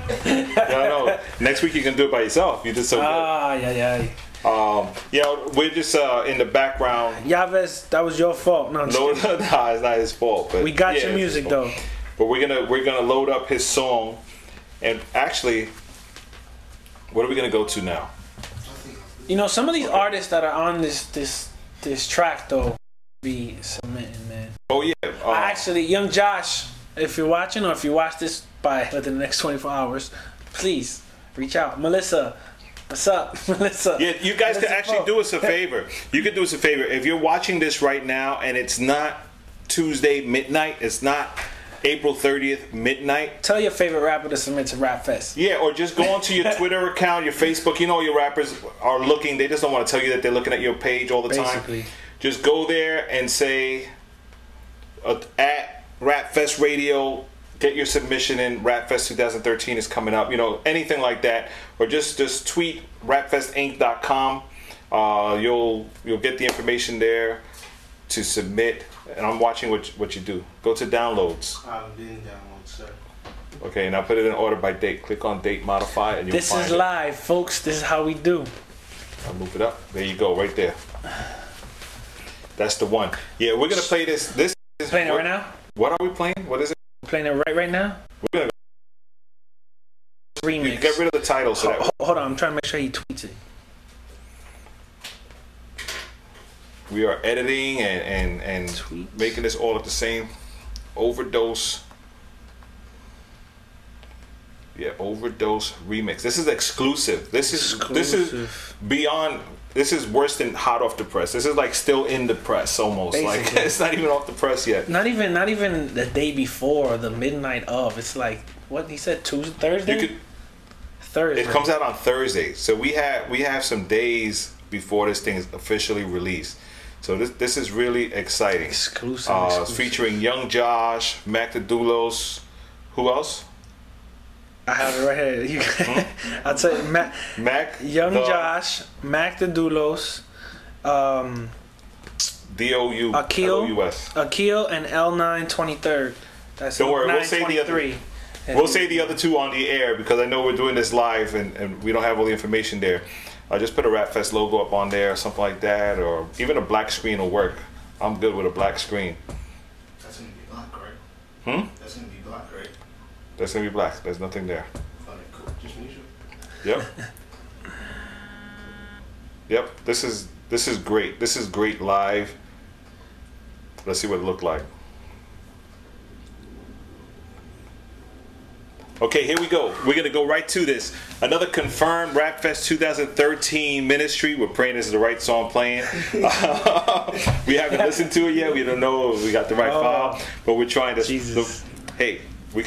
no, no. Next week you can do it by yourself. You did so good. Ah, yeah, yeah. Um, yeah, we're just uh, in the background. Yaves, that was your fault. No, no, no, no, it's not his fault. But we got yeah, your music though. But we're gonna we're gonna load up his song, and actually, what are we gonna go to now? You know, some of these okay. artists that are on this this. This track though be submitting, man. Oh yeah. Uh, I actually, Young Josh, if you're watching or if you watch this by within the next twenty-four hours, please reach out. Melissa, what's up, Melissa? Yeah, you guys Melissa can actually Pope. do us a favor. You can do us a favor if you're watching this right now and it's not Tuesday midnight. It's not April thirtieth, midnight. Tell your favorite rapper to submit to Rap Fest. Yeah, or just go onto your Twitter account, your Facebook. You know, your rappers are looking. They just don't want to tell you that they're looking at your page all the Basically. time. Just go there and say, uh, at Rap Fest Radio, get your submission in. Rap Fest twenty thirteen is coming up. You know, anything like that. Or just, just tweet rap fest inc dot com. Uh, you'll, you'll get the information there to submit. And I'm watching what you, what you do. Go to downloads. I didn't download, sir. Okay, now put it in order by date. Click on date modify, and you'll this find This is it. live, folks. This is how we do. I'll move it up. There you go, right there. That's the one. Yeah, we're gonna play this. This is playing what, it right now. What are we playing? What is it? We're playing it right right now. We're gonna go. Remix. You get rid of the title. So hold, that hold on, I'm trying to make sure he tweets it. We are editing and, and, and Tweets. making this all at the same overdose. Yeah, overdose remix. This is exclusive. This is exclusive. This is beyond. This is worse than hot off the press. This is like still in the press almost. Basically. Like it's not even off the press yet. Not even not even the day before or the midnight of. It's like what he said Tuesday, Thursday. You could, Thursday. It comes out on Thursday, so we have we have some days before this thing is officially released. So this this is really exciting. Exclusive, uh, exclusive. Featuring Young Josh, Macadulo. Who else? I have it right here. You, hmm? I'll tell you, Mac, Mac Young the, Josh, Macadulo, um, D O U, Aquiel, Aquiel, and L nine twenty-three. That's Don't worry, we'll say the other. We'll say the other two on the air because I know we're doing this live and, and we don't have all the information there. I uh, just put a Rap Fest logo up on there or something like that, or even a black screen will work. I'm good with a black screen. That's gonna be black, right? Hmm? That's gonna be black, right? That's gonna be black. There's nothing there. All right, cool. Just me, sure. Yep. Yep. This is this is great. This is great live. Let's see what it looked like. Okay, here we go. We're going to go right to this. Another confirmed Rap Fest twenty thirteen ministry. We're praying this is the right song playing. We haven't listened to it yet. We don't know if we got the right oh, file. But we're trying to... Jesus. The, hey, we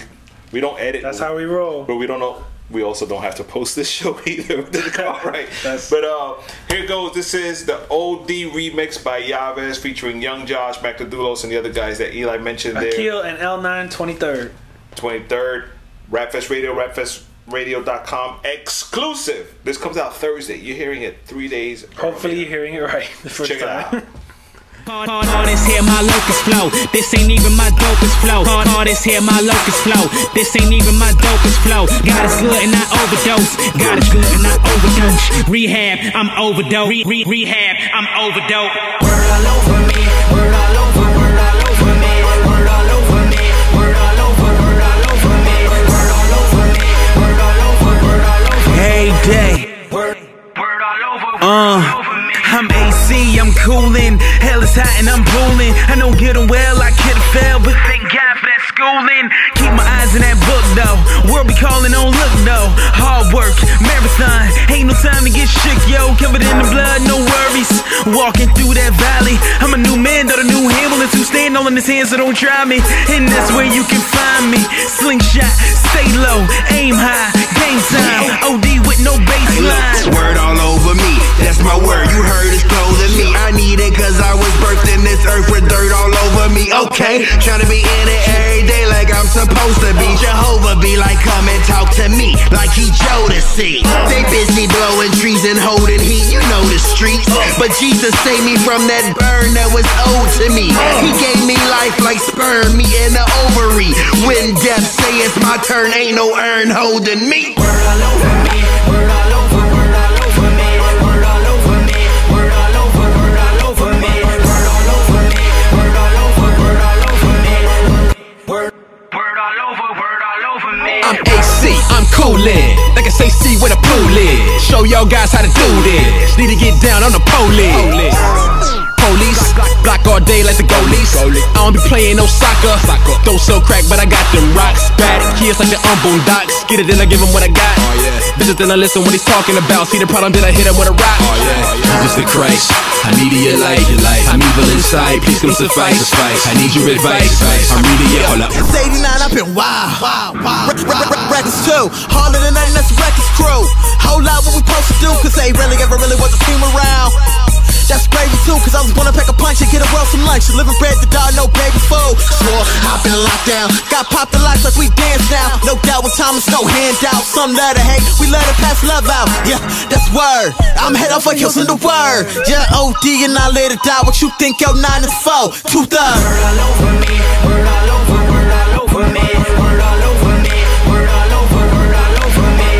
we don't edit. That's how we roll. But we don't know... We also don't have to post this show either. All right. But uh, here goes. This is the O D remix by Yaves featuring Young Josh, Macadulo, and the other guys that Eli mentioned there. Aquiel and L nine twenty-three. twenty-third. RapFest Radio, rap fest radio dot com exclusive. This comes out Thursday. You're hearing it three days earlier. Hopefully you're hearing it right the first Check time. Check it out. Hardest here, my locust flow. This ain't even my dopest flow. Hardest here, my locust flow. This ain't even my dopest flow. Got us good and I overdose. Got us good and I overdose. Rehab, I'm overdose. Re re rehab, I'm overdose. Word all over me. Word all over. Word all over me. Word all over me. Word all over. Word all over me. Word all over me. Word all over. Word all over. Hey day. Word word all over. Uh. I'm A C, I'm coolin', hell is hot and I'm ruling. I know good and well I could've failed, but thank God for that schooling. Keep my eyes in that book though, world be calling on look though. Hard work, marathon, ain't no time to get shook yo. Covered in the blood, no worries, walking through that valley. I'm a new man, though the new hand willing to stand all in his hands so don't try me. And that's where you can find me, slingshot, stay low, aim high, game time, O D with no baseline. Word all over me, that's my word, you heard. Is clothing me. I need it cause I was birthed in this earth with dirt all over me. Okay, trying to be in it every day like I'm supposed to be. Jehovah be like, come and talk to me like he chose to see. They busy blowing trees and holding heat, you know the streets. But Jesus saved me from that burn that was owed to me. He gave me life like sperm, me in the ovary. When death say it's my turn, ain't no urn holding me. Word all over me, word all over, word all over me. I'm A C, I'm coolin', like a say C with a pool lid. Show y'all guys how to do this. Need to get down on the police. Police, block all day like the goalies. I don't be playing no soccer. Don't sell crack, but I got them rocks. Bad kids like the unborn docs. Get it, then I give them what I got. Bitches, then I listen what he's talking about. See the problem, then I hit him with a rock. Mister Christ, I need your light. I'm evil inside, please come suffice. I need your advice. I'm reading it all up. It's eighty-nine, I've been wild. Wild, wild. Records too, harder than nothing, that's records crew. Whole lot what we supposed to do, cause they really ever really want the team around. That's crazy too, cause I was gonna pack a punch and get a world some lunch. Living bread to die, no baby food. Swore I've been locked down, got popped the lights like we dance now. No doubt with time, it's no handout. Some love to hate, we love to pass love out. Yeah, that's word. I'm head off for kills in the word. Yeah, O D and I live to die. What you think, yo, nine is four, two thirds. Word all over me, word all over, word all over me, word all over me. Word all over, word all over me.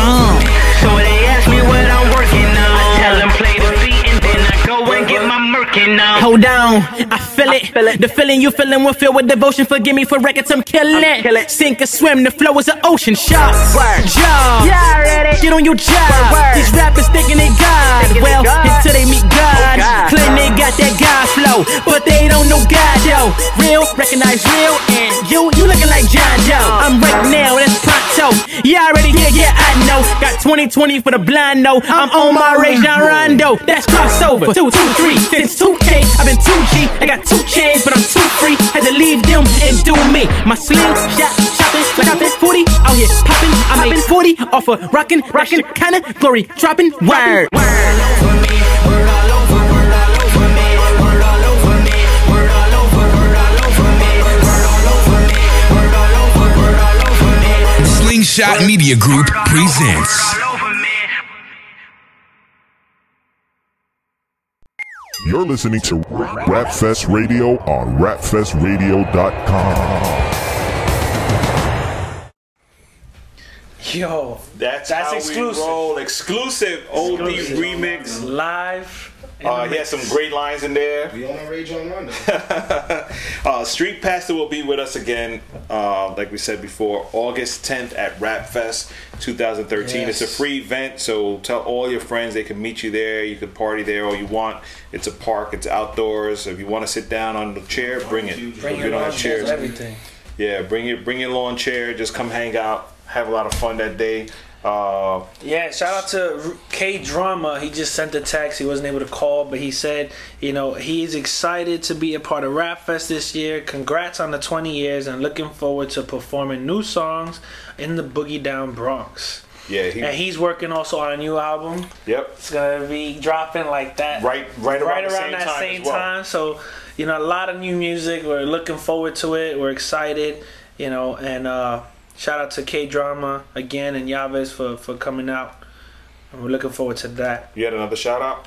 Uh, so they ask me what I'm working on. I tell them play the beat and then I go and get my merkin on. Hold on, I feel it. I feel it. The feeling you feeling will fill with devotion. Forgive me for records, I'm killing it. Kill it. Sink or swim, the flow is an ocean shot. Word, job, yeah, get on your job. Word. These rappers thinking they God. Thinking well, they God. Until they meet God, oh God. Claim they got that God flow, but they don't know God though. Real, recognize real, and you, you looking like John Doe. I'm right now, that's pronto. Yeah, already, yeah, yeah, I know. Got twenty twenty for the blind, no. I'm on my race, John Rondo. That's crossover. Two, two, three, since two K, I've been two G. I got two chains, but I'm too free. Had to leave them and do me. My sling shot, shopping, like I've been forty. Out here popping, I made forty off of rockin', rockin', kinda glory, dropping word. Word all over me, word all over, word all over me. Slingshot Media Group presents. You're listening to RapFest Radio on rap fest radio dot com. Yo, that's, that's how exclusive. We roll. Exclusive O D remix live. Uh, he has some great lines in there. We on Rage on Rondo. uh, Street Pastor will be with us again, uh, like we said before, August tenth at RapFest twenty thirteen. Yes. It's a free event, so tell all your friends they can meet you there. You can party there all you want. It's a park. It's outdoors. So if you want to sit down on the chair, bring it. Bring if you don't have chairs. Everything. Yeah, bring your bring your lawn chair. Just come hang out. Have a lot of fun that day. Uh, yeah, shout out to K Drama. He just sent a text. He wasn't able to call, but he said, you know, he's excited to be a part of RapFest this year. Congrats on the twenty years and looking forward to performing new songs in the Boogie Down Bronx. Yeah, he, and he's working also on a new album. Yep, it's gonna be dropping like that right, right, right around, around that same time. So, you know, a lot of new music. We're looking forward to it. We're excited, you know, and uh. shout out to K Drama again and Yaves for, for coming out. And we're looking forward to that. You had another shout out?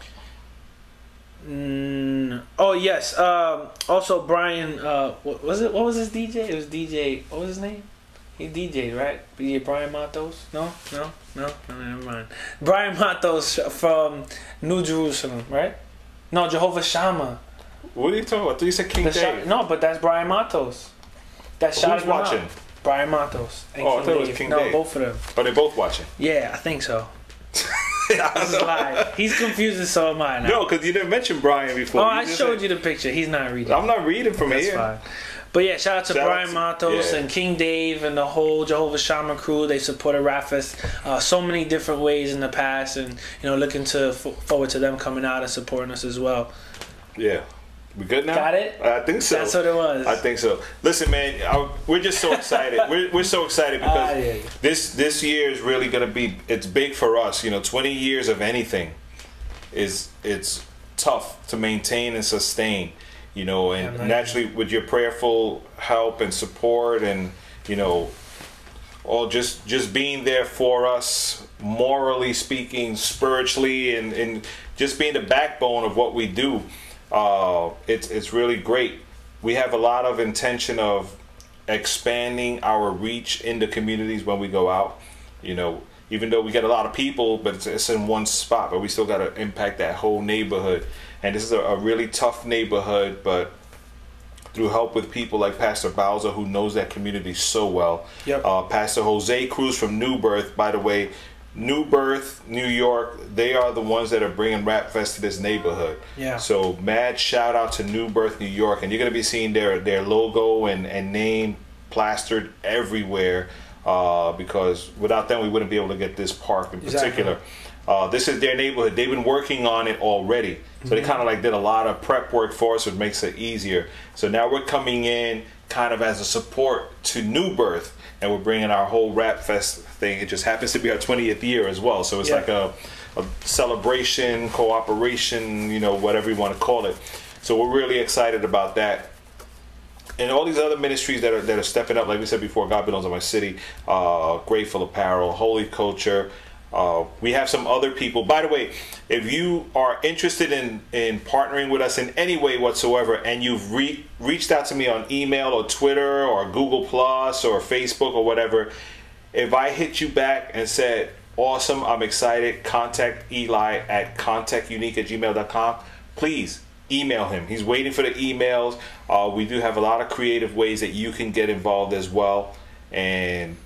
Mm, oh, yes. Um, also, Brian, uh, what was it? What was his D J? It was D J, what was his name? He D J'd, right? D J Brian Matos? No? No? No? No, never mind. Brian Matos from New Jerusalem, right? No, Jehovah Shammah. What are you talking about? I thought you said King David. Sh- no, but that's Brian Matos. That's well, Who's watching? Out. Brian Matos. And oh, King I thought Dave. It was King no, Dave. Both of them. Are they both watching? Yeah, I think so. I He's confused and so am I now. No, because you didn't mention Brian before. Oh, you I showed said... you the picture. He's not reading. I'm not reading from That's here. Fine. But yeah, shout out to shout Brian to, Matos yeah. and King Dave and the whole Jehovah Shammah crew. They supported RapFest uh, so many different ways in the past, and you know, looking to f- forward to them coming out and supporting us as well. Yeah. We good now? Got it? I think so. That's what it was. I think so. Listen, man, I, we're just so excited. we're we're so excited because uh, yeah, yeah. this this year is really gonna be. It's big for us. You know, twenty years of anything is it's tough to maintain and sustain. You know, and yeah, naturally with your prayerful help and support, and you know, all just just being there for us, morally speaking, spiritually, and and just being the backbone of what we do. Uh, it's it's really great. We have a lot of intention of expanding our reach in the communities when we go out. You know, even though we get a lot of people, but it's, it's in one spot, but we still got to impact that whole neighborhood. And this is a, a really tough neighborhood, but through help with people like Pastor Bowser, who knows that community so well. Yep. Uh, Pastor Jose Cruz from New Birth, by the way, New Birth, New York, they are the ones that are bringing RapFest to this neighborhood. Yeah. So mad shout out to New Birth, New York. And you're going to be seeing their their logo and, and name plastered everywhere uh, because without them we wouldn't be able to get this park in exactly. particular. Uh, this is their neighborhood. They've been working on it already. So mm-hmm. they kind of like did a lot of prep work for us, which makes it easier. So now we're coming in kind of as a support to New Birth. And we're bringing our whole RapFest thing. It just happens to be our twentieth year as well. So it's yeah. like a, a celebration, cooperation, you know, whatever you want to call it. So we're really excited about that. And all these other ministries that are that are stepping up, like we said before, God Belongs In My City, uh, Grateful Apparel, Holy Culture. Uh, we have some other people. By the way, if you are interested in, in partnering with us in any way whatsoever, and you've re- reached out to me on email or Twitter or Google Plus or Facebook or whatever, if I hit you back and said, awesome, I'm excited, contact Eli at contact unique at gmail dot com, please email him. He's waiting for the emails. Uh, we do have a lot of creative ways that you can get involved as well. And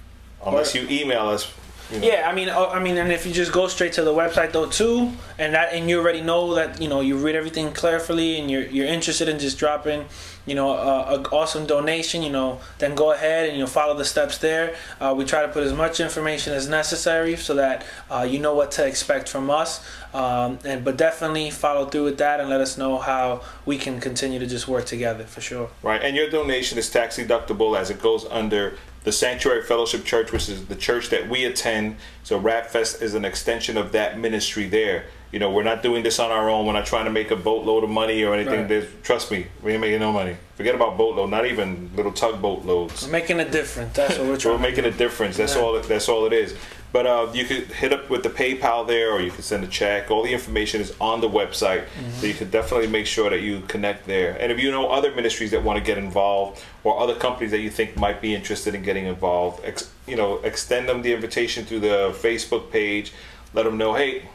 unless you email us, You know. Yeah, I mean, I mean, and if you just go straight to the website though too, and that, and you already know that you know you read everything carefully, and you're you're interested in just dropping, you know, uh, a awesome donation, you know, then go ahead and you'll follow the steps there. Uh, we try to put as much information as necessary so that uh, you know what to expect from us, um, and but definitely follow through with that and let us know how we can continue to just work together for sure. Right, and your donation is tax deductible as it goes under the Sanctuary Fellowship Church, which is the church that we attend. So RapFest is an extension of that ministry there. You know, we're not doing this on our own. We're not trying to make a boatload of money or anything. Right. There's, trust me, we ain't making no money. Forget about boatload, not even little tugboat loads. We're making a difference. That's what we're trying. We're making to do. a difference. That's yeah. all. That's all it is. But uh, you could hit up with the PayPal there, or you can send a check. All the information is on the website, mm-hmm. so you can definitely make sure that you connect there. And if you know other ministries that want to get involved, or other companies that you think might be interested in getting involved, ex- you know, extend them the invitation through the Facebook page. Let them know, hey,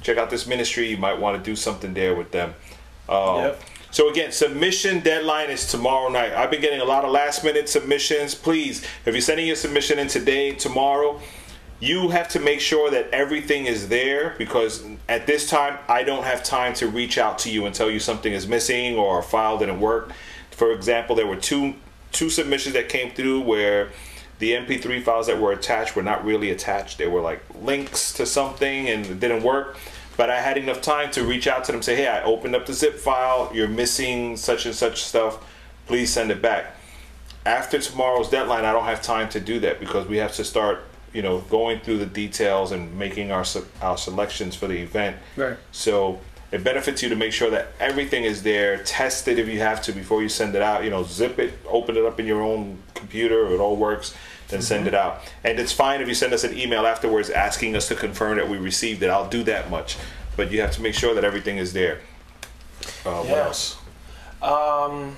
check out this ministry. You might want to do something there with them. Um, yep. So again, submission deadline is tomorrow night. I've been getting a lot of last minute submissions. Please, if you're sending your submission in today, tomorrow, you have to make sure that everything is there, because at this time, I don't have time to reach out to you and tell you something is missing or a file didn't work. For example, there were two two submissions that came through where the M P three files that were attached were not really attached. They were like links to something and it didn't work. But I had enough time to reach out to them and say, hey, I opened up the zip file. You're missing such and such stuff. Please send it back. After tomorrow's deadline, I don't have time to do that, because we have to start, you know, going through the details and making our our selections for the event. Right. So it benefits you to make sure that everything is there. Test it if you have to before you send it out. You know, zip it, open it up in your own computer. It all works. And send it out. And it's fine if you send us an email afterwards asking us to confirm that we received it. I'll do that much, but you have to make sure that everything is there. Uh, yeah. What else? Um,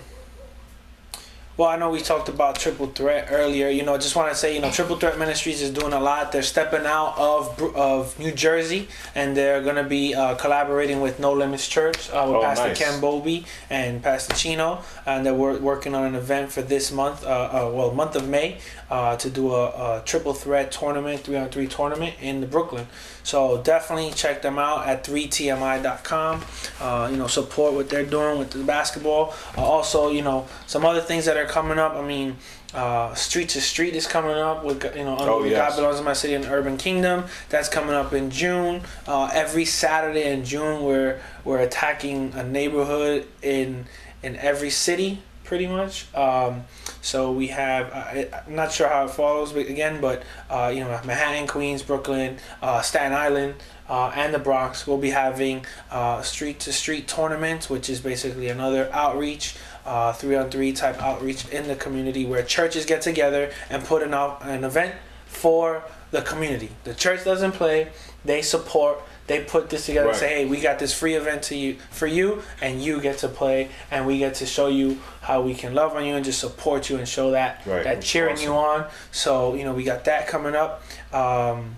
well, I know we talked about Triple Threat earlier. You know, just want to say, you know, Triple Threat Ministries is doing a lot. They're stepping out of of New Jersey, and they're going to be uh, collaborating with No Limits Church uh, with oh, Pastor nice. Ken Bobby and Pastor Chino, and they're wor- working on an event for this month, uh, uh, well, month of May, uh, to do a, a Triple Threat tournament, three on three tournament in the Brooklyn. So definitely check them out at three T M I dot com. Uh, you know, support what they're doing with the basketball. Uh, also, you know, some other things that are coming up. I mean, uh, Street to Street is coming up with, you know, oh, yes. God Belongs In My City and Urban Kingdom. That's coming up in June. Uh, every Saturday in June, we're we're attacking a neighborhood in in every city, pretty much. Um, so we have, uh, I'm not sure how it follows, but again, but uh, you know, Manhattan, Queens, Brooklyn, uh, Staten Island, uh, and the Bronx. We'll be having uh, Street to Street tournaments, which is basically another outreach. Uh, three on three type outreach in the community, where churches get together and put an, out, an event for the community. The church doesn't play; they support. They put this together right. and say, "Hey, we got this free event to you for you, and you get to play, and we get to show you how we can love on you and just support you and show that right. that cheering awesome. you on." So you know, we got that coming up. Um,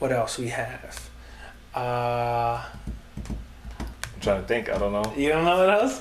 what else we have? Uh, I'm trying to think. I don't know. You don't know what else?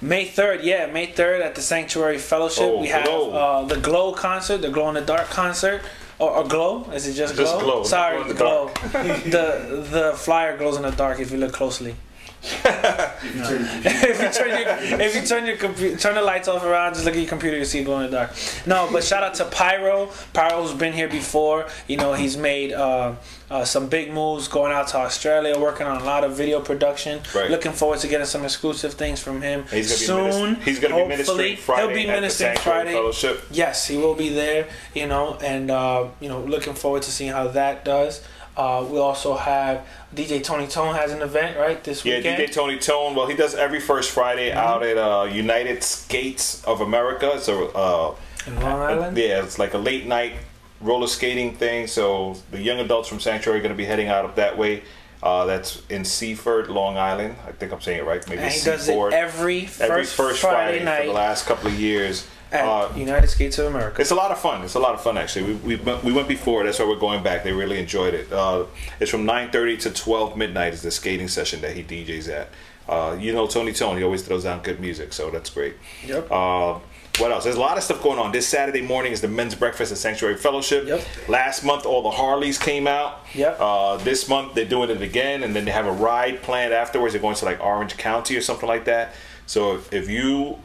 May third, yeah, May third at the Sanctuary Fellowship. Oh, we have uh, the Glow concert, the Glow in the Dark concert. Or, or Glow? Is it just Glow? Just Glow. Sorry, the Glow. the the flyer glows in the dark if you look closely. if, you turn, if you turn your if you turn your compu- turn the lights off around, just look at your computer, you see Glow in the Dark. No, but shout out to Pyro. Pyro's been here before. You know, he's made uh, uh, some big moves, going out to Australia, working on a lot of video production. Right. Looking forward to getting some exclusive things from him he's gonna soon. Be minist- he's going to be ministering Friday. He'll be ministering Friday. Fellowship. Yes, he will be there. You know, and uh, you know, looking forward to seeing how that does. Uh, we also have D J Tony Tone has an event, right, this weekend? Yeah, D J Tony Tone. Well, he does every first Friday mm-hmm. out at uh, United Skates of America. It's a, uh, in Long Island? A, yeah, it's like a late night roller skating thing. So the young adults from Sanctuary are going to be heading out up that way. Uh, that's in Seaford, Long Island. I think I'm saying it right. Maybe and he Seaford. Does it every first, every first Friday, Friday night for the last couple of years. At uh, United Skates of America. It's a lot of fun. It's a lot of fun, actually. We we, we went before. That's why we're going back. They really enjoyed it. Uh, it's from nine thirty to twelve midnight is the skating session that he D Js at. Uh, you know Tony Tone. He always throws down good music, so that's great. Yep. Uh, what else? There's a lot of stuff going on. This Saturday morning is the men's breakfast at Sanctuary Fellowship. Yep. Last month, all the Harleys came out. Yep. Uh, this month, they're doing it again, and then they have a ride planned afterwards. They're going to, like, Orange County or something like that. So if, if you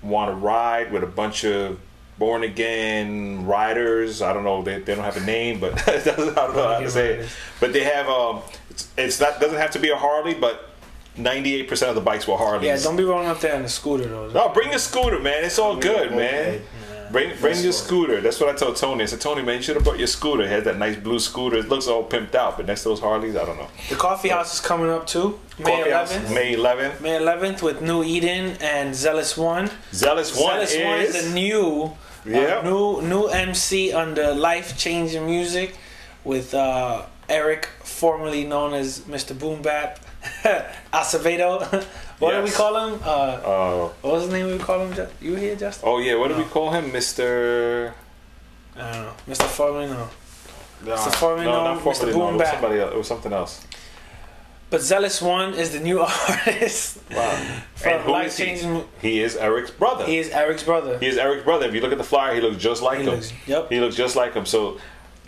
want to ride with a bunch of born again riders. I don't know. They they don't have a name, but I don't know how to say it. But they have um. It's, it's not doesn't have to be a Harley, but ninety-eight percent of the bikes were Harleys. Yeah, don't be rolling up there in a scooter though. No, bring a scooter, man. It's all good, man. Yeah. Bring bring your scooter. That's what I told Tony. I said, Tony, man, you should have brought your scooter. It has that nice blue scooter. It looks all pimped out, but next to those Harleys, I don't know. The coffee house is coming up too. May eleventh. May eleventh. May eleventh with New Eden and Zealous One. Zealous One is... Zealous One is a new, yeah. uh, new, new M C under Life Changing Music with uh, Eric, formerly known as Mister Boom Bap. Acevedo. What yes. do we call him? Uh, uh, what was his name we call him? You were here, Justin? Oh, yeah. What no. do we call him? Mister I don't know. Mister Formino. No, Mister Formino. No, not Mister Boom no, Bap. It was somebody else. It was something else. But Zealous One is the new artist. Wow. From Life Changing. He? he is Eric's brother. He is Eric's brother. He is Eric's brother. If you look at the flyer, he looks just like he him. Looks, yep. He looks just like him. So...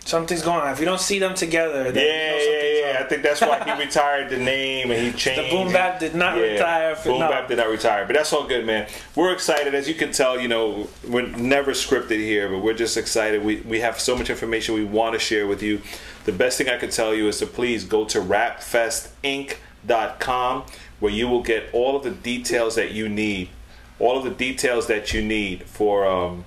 something's going on. If you don't see them together, then yeah, you know yeah, yeah. Wrong. I think that's why he retired the name and he changed. The Boom Bap did not yeah. retire. For, Boom no. Bap did not retire, but that's all good, man. We're excited, as you can tell. You know, we're never scripted here, but we're just excited. We we have so much information we want to share with you. The best thing I could tell you is to please go to rap fest inc dot com where you will get all of the details that you need, all of the details that you need for um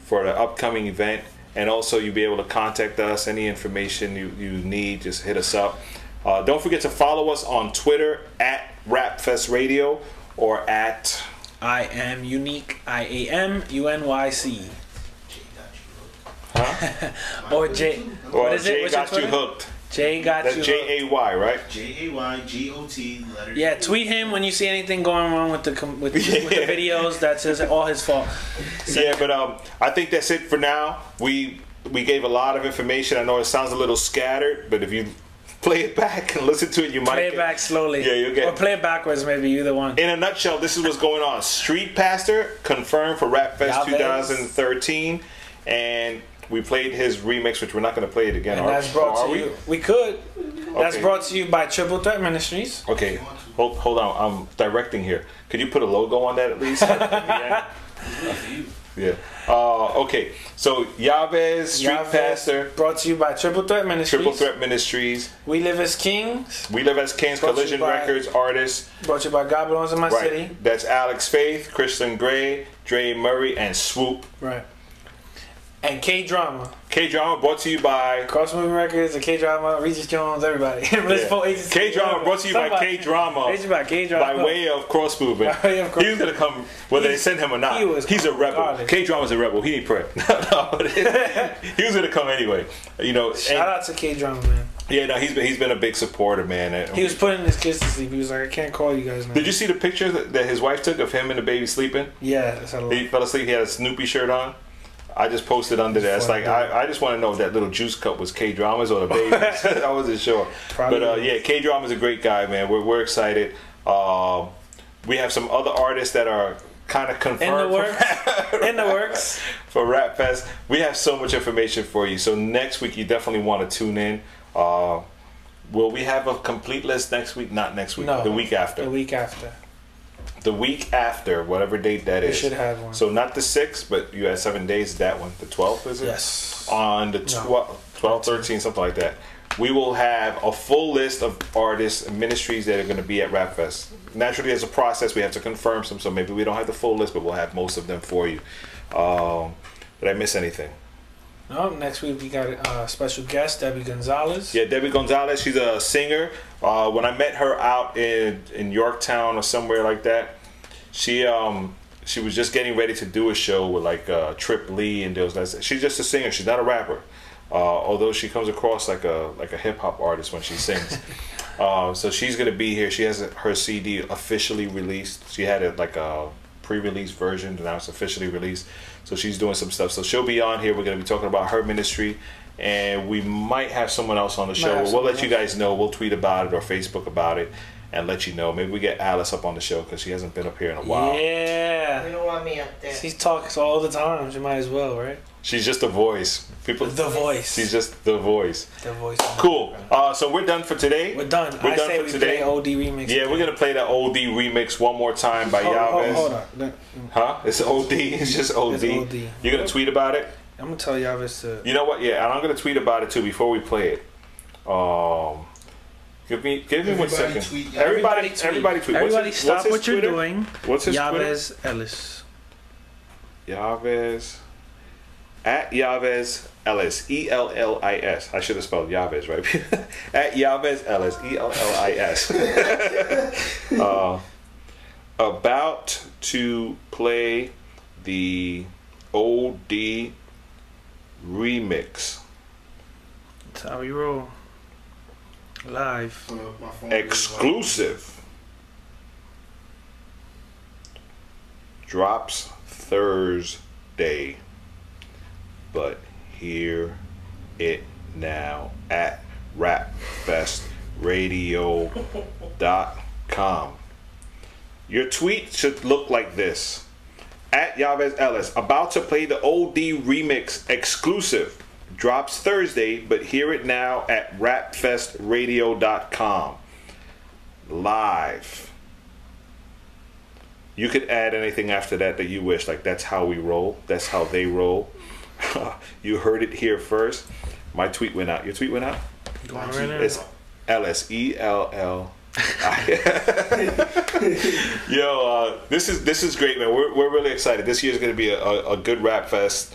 for the upcoming event. And also, you'll be able to contact us. Any information you, you need, just hit us up. Uh, don't forget to follow us on Twitter at RapFestRadio or at I am Unique, I A M U N Y C. Huh? or J. Or what is J it? Got you hooked. Jay got That's you. That's J A Y, right? J A Y G O T. Letter. Yeah, tweet him when you see anything going wrong with the with, yeah. with the videos. That's his, all his fault. So. Yeah, but um, I think that's it for now. We we gave a lot of information. I know it sounds a little scattered, but if you play it back and listen to it, you might play it get, back slowly. Yeah, you'll get. Or play it backwards, maybe either one. In a nutshell, this is what's going on. Street Pastor confirmed for Rap Fest twenty thirteen, and. We played his remix, which we're not going to play it again. And are, that's brought are to we? You. We could. Okay. That's brought to you by Triple Threat Ministries. Okay, hold hold on. I'm directing here. Could you put a logo on that at least? yeah. yeah. Uh, okay. So Yaves, Street Yaves, Pastor, brought to you by Triple Threat Ministries. Triple Threat Ministries. We Live As Kings. We Live As Kings. Brought Collision by, Records artists. Brought to you by God Belongs In My right. City. That's Alex Faith, Kristen Gray, Dre Murray, and Swoop. Right. And K Drama. K Drama brought to you by Cross Over Records and K Drama, Regis Jones, everybody. yeah. K Drama brought to you Somebody. by K Drama. By K Drama. By way of Cross Over. He was gonna come whether He's, they send him or not. He was He's a rebel. K Drama's a rebel. He ain't prayer. He was gonna come anyway. You know. Shout and, out to K Drama, man. Yeah, no, he's been he's been a big supporter, man. At, he was putting his kids to sleep. He was like, I can't call you guys now. Did you see the picture that, that his wife took of him and the baby sleeping? Yeah, he fell asleep. He had a Snoopy shirt on. I just posted under there. It's like I, I just want to know if that little juice cup was K Dramas or the babies. I wasn't sure, Probably but uh, yeah, K Drama's a great guy, man. We're we're excited. Uh, we have some other artists that are kind of confirmed in the works. in the works for Rap Fest. We have so much information for you. So next week, you definitely want to tune in. Uh, will we have a complete list next week? Not next week. No, the week after. The week after. The week after, whatever date that is. We should have one. So not the sixth, but you had seven days, that one. The twelfth, is it? Yes. On the twelfth, twelfth, thirteenth, something like that. We will have a full list of artists and ministries that are going to be at Rap Fest. Naturally, as a process, we have to confirm some, so maybe we don't have the full list, but we'll have most of them for you. Um, did I miss anything? No, next week we got a special guest, Debbie Gonzalez. Yeah, Debbie Gonzalez. She's a singer. Uh, when I met her out in, in Yorktown or somewhere like that, she um she was just getting ready to do a show with like uh, Trip Lee and those guys. She's just a singer. She's not a rapper, uh, although she comes across like a like a hip hop artist when she sings. uh, so she's gonna be here. She has her C D officially released. She had it like a pre-release version, and now it's officially released. So she's doing some stuff. So she'll be on here. We're going to be talking about her ministry. And we might have someone else on the show. We'll let you guys know. We'll tweet about it or Facebook about it and let you know. Maybe we get Alice up on the show because she hasn't been up here in a while. Yeah. You don't want me up there. She talks all the time. She might as well, right? She's just a voice. People, the voice. She's just the voice. The voice. Cool. Uh, so we're done for today. We're done. We're I done say for we today. Play O D remix. Yeah, again. We're gonna play the O D remix one more time by hold, Yaves. Hold, hold on. Huh? It's O D. It's just O D. It's O D. You're gonna tweet about it. I'm gonna tell Yaves to. You know what? Yeah, and I'm gonna tweet about it too before we play it. Um, give me, give me everybody one second. Tweet, everybody, everybody tweet. Everybody, tweet. everybody what's stop his, what's what you're Twitter? doing. What's his Yaves Twitter? Ellis. Yaves. at Yaves Ellis, E L L I S. I should have spelled Yaves, right? At Yaves Ellis, E L L I S. uh, about to play the O D remix. That's how we roll. Live. Exclusive. Drops Thursday. But hear it now at rap fest radio dot com. Your tweet should look like this. At Yaves Ellis, about to play the O D remix exclusive. Drops Thursday, but hear it now at rap fest radio dot com. Live. You could add anything after that that you wish. Like, that's how we roll. That's how they roll. You heard it here first. My tweet went out. Your tweet went out? Right it's now. L S E L L. Yo, uh, this is this is great, man. We're we're really excited. This year's going to be a, a, a good rap fest.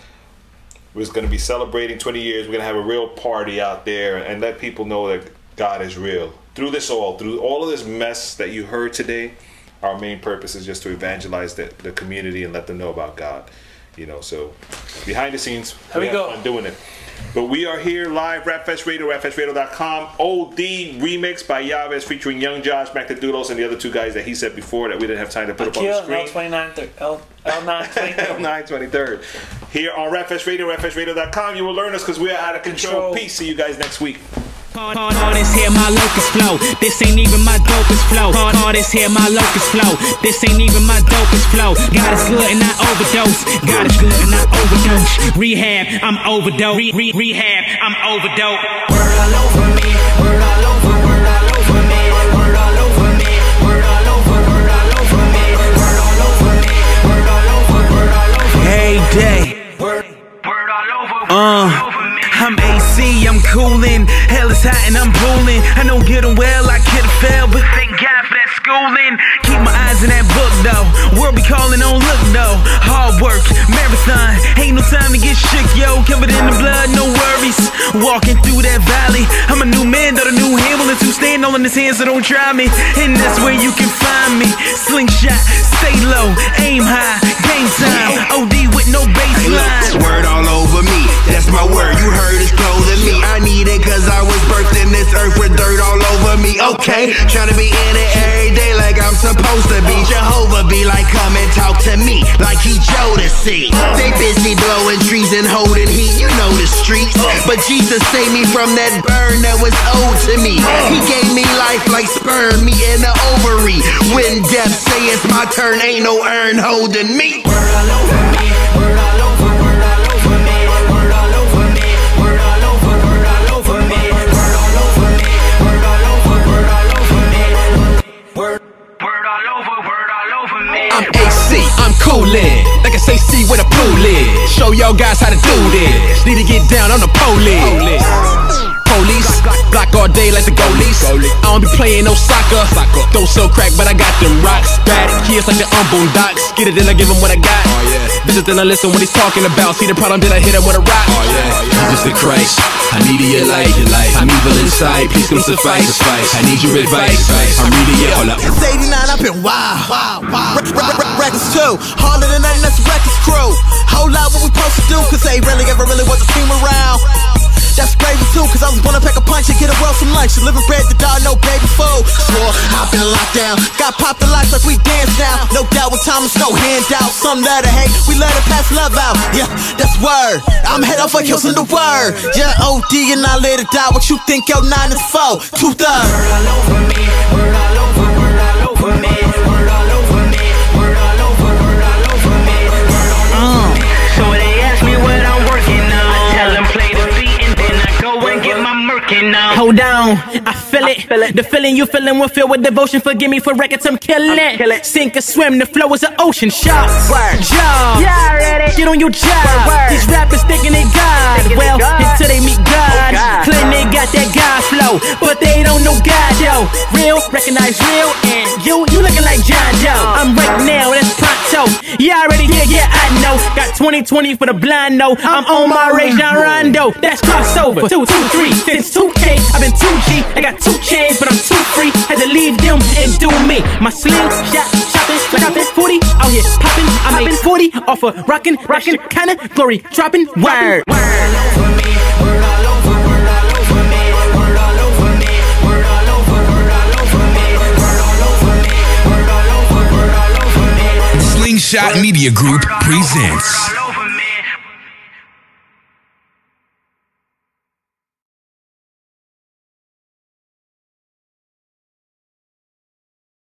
We're going to be celebrating twenty years. We're going to have a real party out there and let people know that God is real. Through this all, through all of this mess that you heard today, our main purpose is just to evangelize the, the community and let them know about God. You know, so behind the scenes, Here we, we go. Fun doing it. But we are here live, RapFest Radio, rap fest radio dot com. O D remix by Yaves featuring Young Josh, Macadulo, and the other two guys that he said before that we didn't have time to put Aquiel, up on the screen. L nine twenty-three. L nine twenty-three. Here on RapFest Radio, rap fest radio dot com. You will learn us because we are out of control. control. Peace. See you guys next week. Hardest here, my locust flow. This ain't even my dopest flow. Hardest here, my locust flow. This ain't even my dopest flow. God is good and I overdose. God is good and I overdose. Rehab, I'm overdose. Re re rehab, I'm overdose. Word all over me. Word all over. Word all over me. Word all over me. Word all over. Word all over me. Word all over me. Word all over. Word all over. Hey day. Word word all over. Uh. I'm A C, I'm coolin', hell is hot and I'm ruling. I know good and well I could've failed, but thank God for that schooling. Keep my eyes in that book though, world be calling on look though. Hard work, marathon, ain't no time to get shook yo. Covered in the blood, no worries, walking through that valley. I'm a new man, though the new hand willing to stand all in his hands so don't try me. And that's where you can find me, slingshot, stay low, aim high, game time, O D with no baseline. Word all over me, that's my word, you heard. Is clothing me. I need it cause I was birthed in this earth with dirt all over me. Okay, tryna be in it every day like I'm supposed to be. Jehovah be like, come and talk to me like he chose to see. They busy blowing trees and holding heat, you know the streets. But Jesus saved me from that burn that was owed to me. He gave me life like sperm, me in the ovary. When death say it's my turn, ain't no urn holding me. Word all over me, word all over, word all over me. I'm A C, I'm coolin', like a say C with a pool lid. Show y'all guys how to do this. Need to get down on the police. Police, block all day like the goalies. I don't be playin' no soccer. Don't sell crack, but I got them rocks. Bad kids like the unborn docs. Get it, then I give them what I got. Visit, then I listen what he's talking about. See the problem, then I hit him with a rock. Mister Christ, I need your light. I'm evil inside, please come suffice. I need your advice. I'm reading it all up. It's eighty-nine, I've been wild. Wild, wild. Records too, harder than nothing, that's records crew. Whole lot what we supposed to do, cause they really ever really was a team around. That's crazy too, cause I was gonna pack a punch and get a world some lunch. Living bread to die, no baby food. Swore I've been locked down, got popped the lights like we dance now. No doubt with time, it's no handout. Some love to hate, we love to pass love out. Yeah, that's word. I'm head off for kills in the word. Yeah, O D and I live to die. What you think, yo, nine is four, two thirds. Word all over me, word all over, word all over me, word all over me, word all over, word all over me, word all over me. So they ask me what I'm working on, I tell them play the beat and then I go and get my merkin' on. Hold on, I feel it, I feel it. The feeling you feeling will fill with devotion. Forgive me for records, I'm killing it. Kill it. Sink or swim, the flow is an ocean. Shots, word, job, yeah, already. Get on your job. Word, word. These rappers thinking they God. Thinking well, God. Until they meet God. Oh, God. Claim they got that God flow, but they don't know God, yo. Real, recognize real, and you, you looking like John Doe. I'm right now, that's pronto. Yeah, already, yeah, yeah, I know. Got twenty twenty for the blind, no. I'm on my Rajon Rondo. That's crossover. Two, two, three. Since two K, I've been two G. I got two chains, but I'm too free. Had to leave them and do me. My slingshot, shopping, shopping, forty. Out here popping, I made forty off of rockin'. Rockin' kinda glory, droppin' word. Word all over me, word all over, word all over me, word all over me, word all over, word all over me, word all over me, word all over, word all over me. Slingshot Media Group presents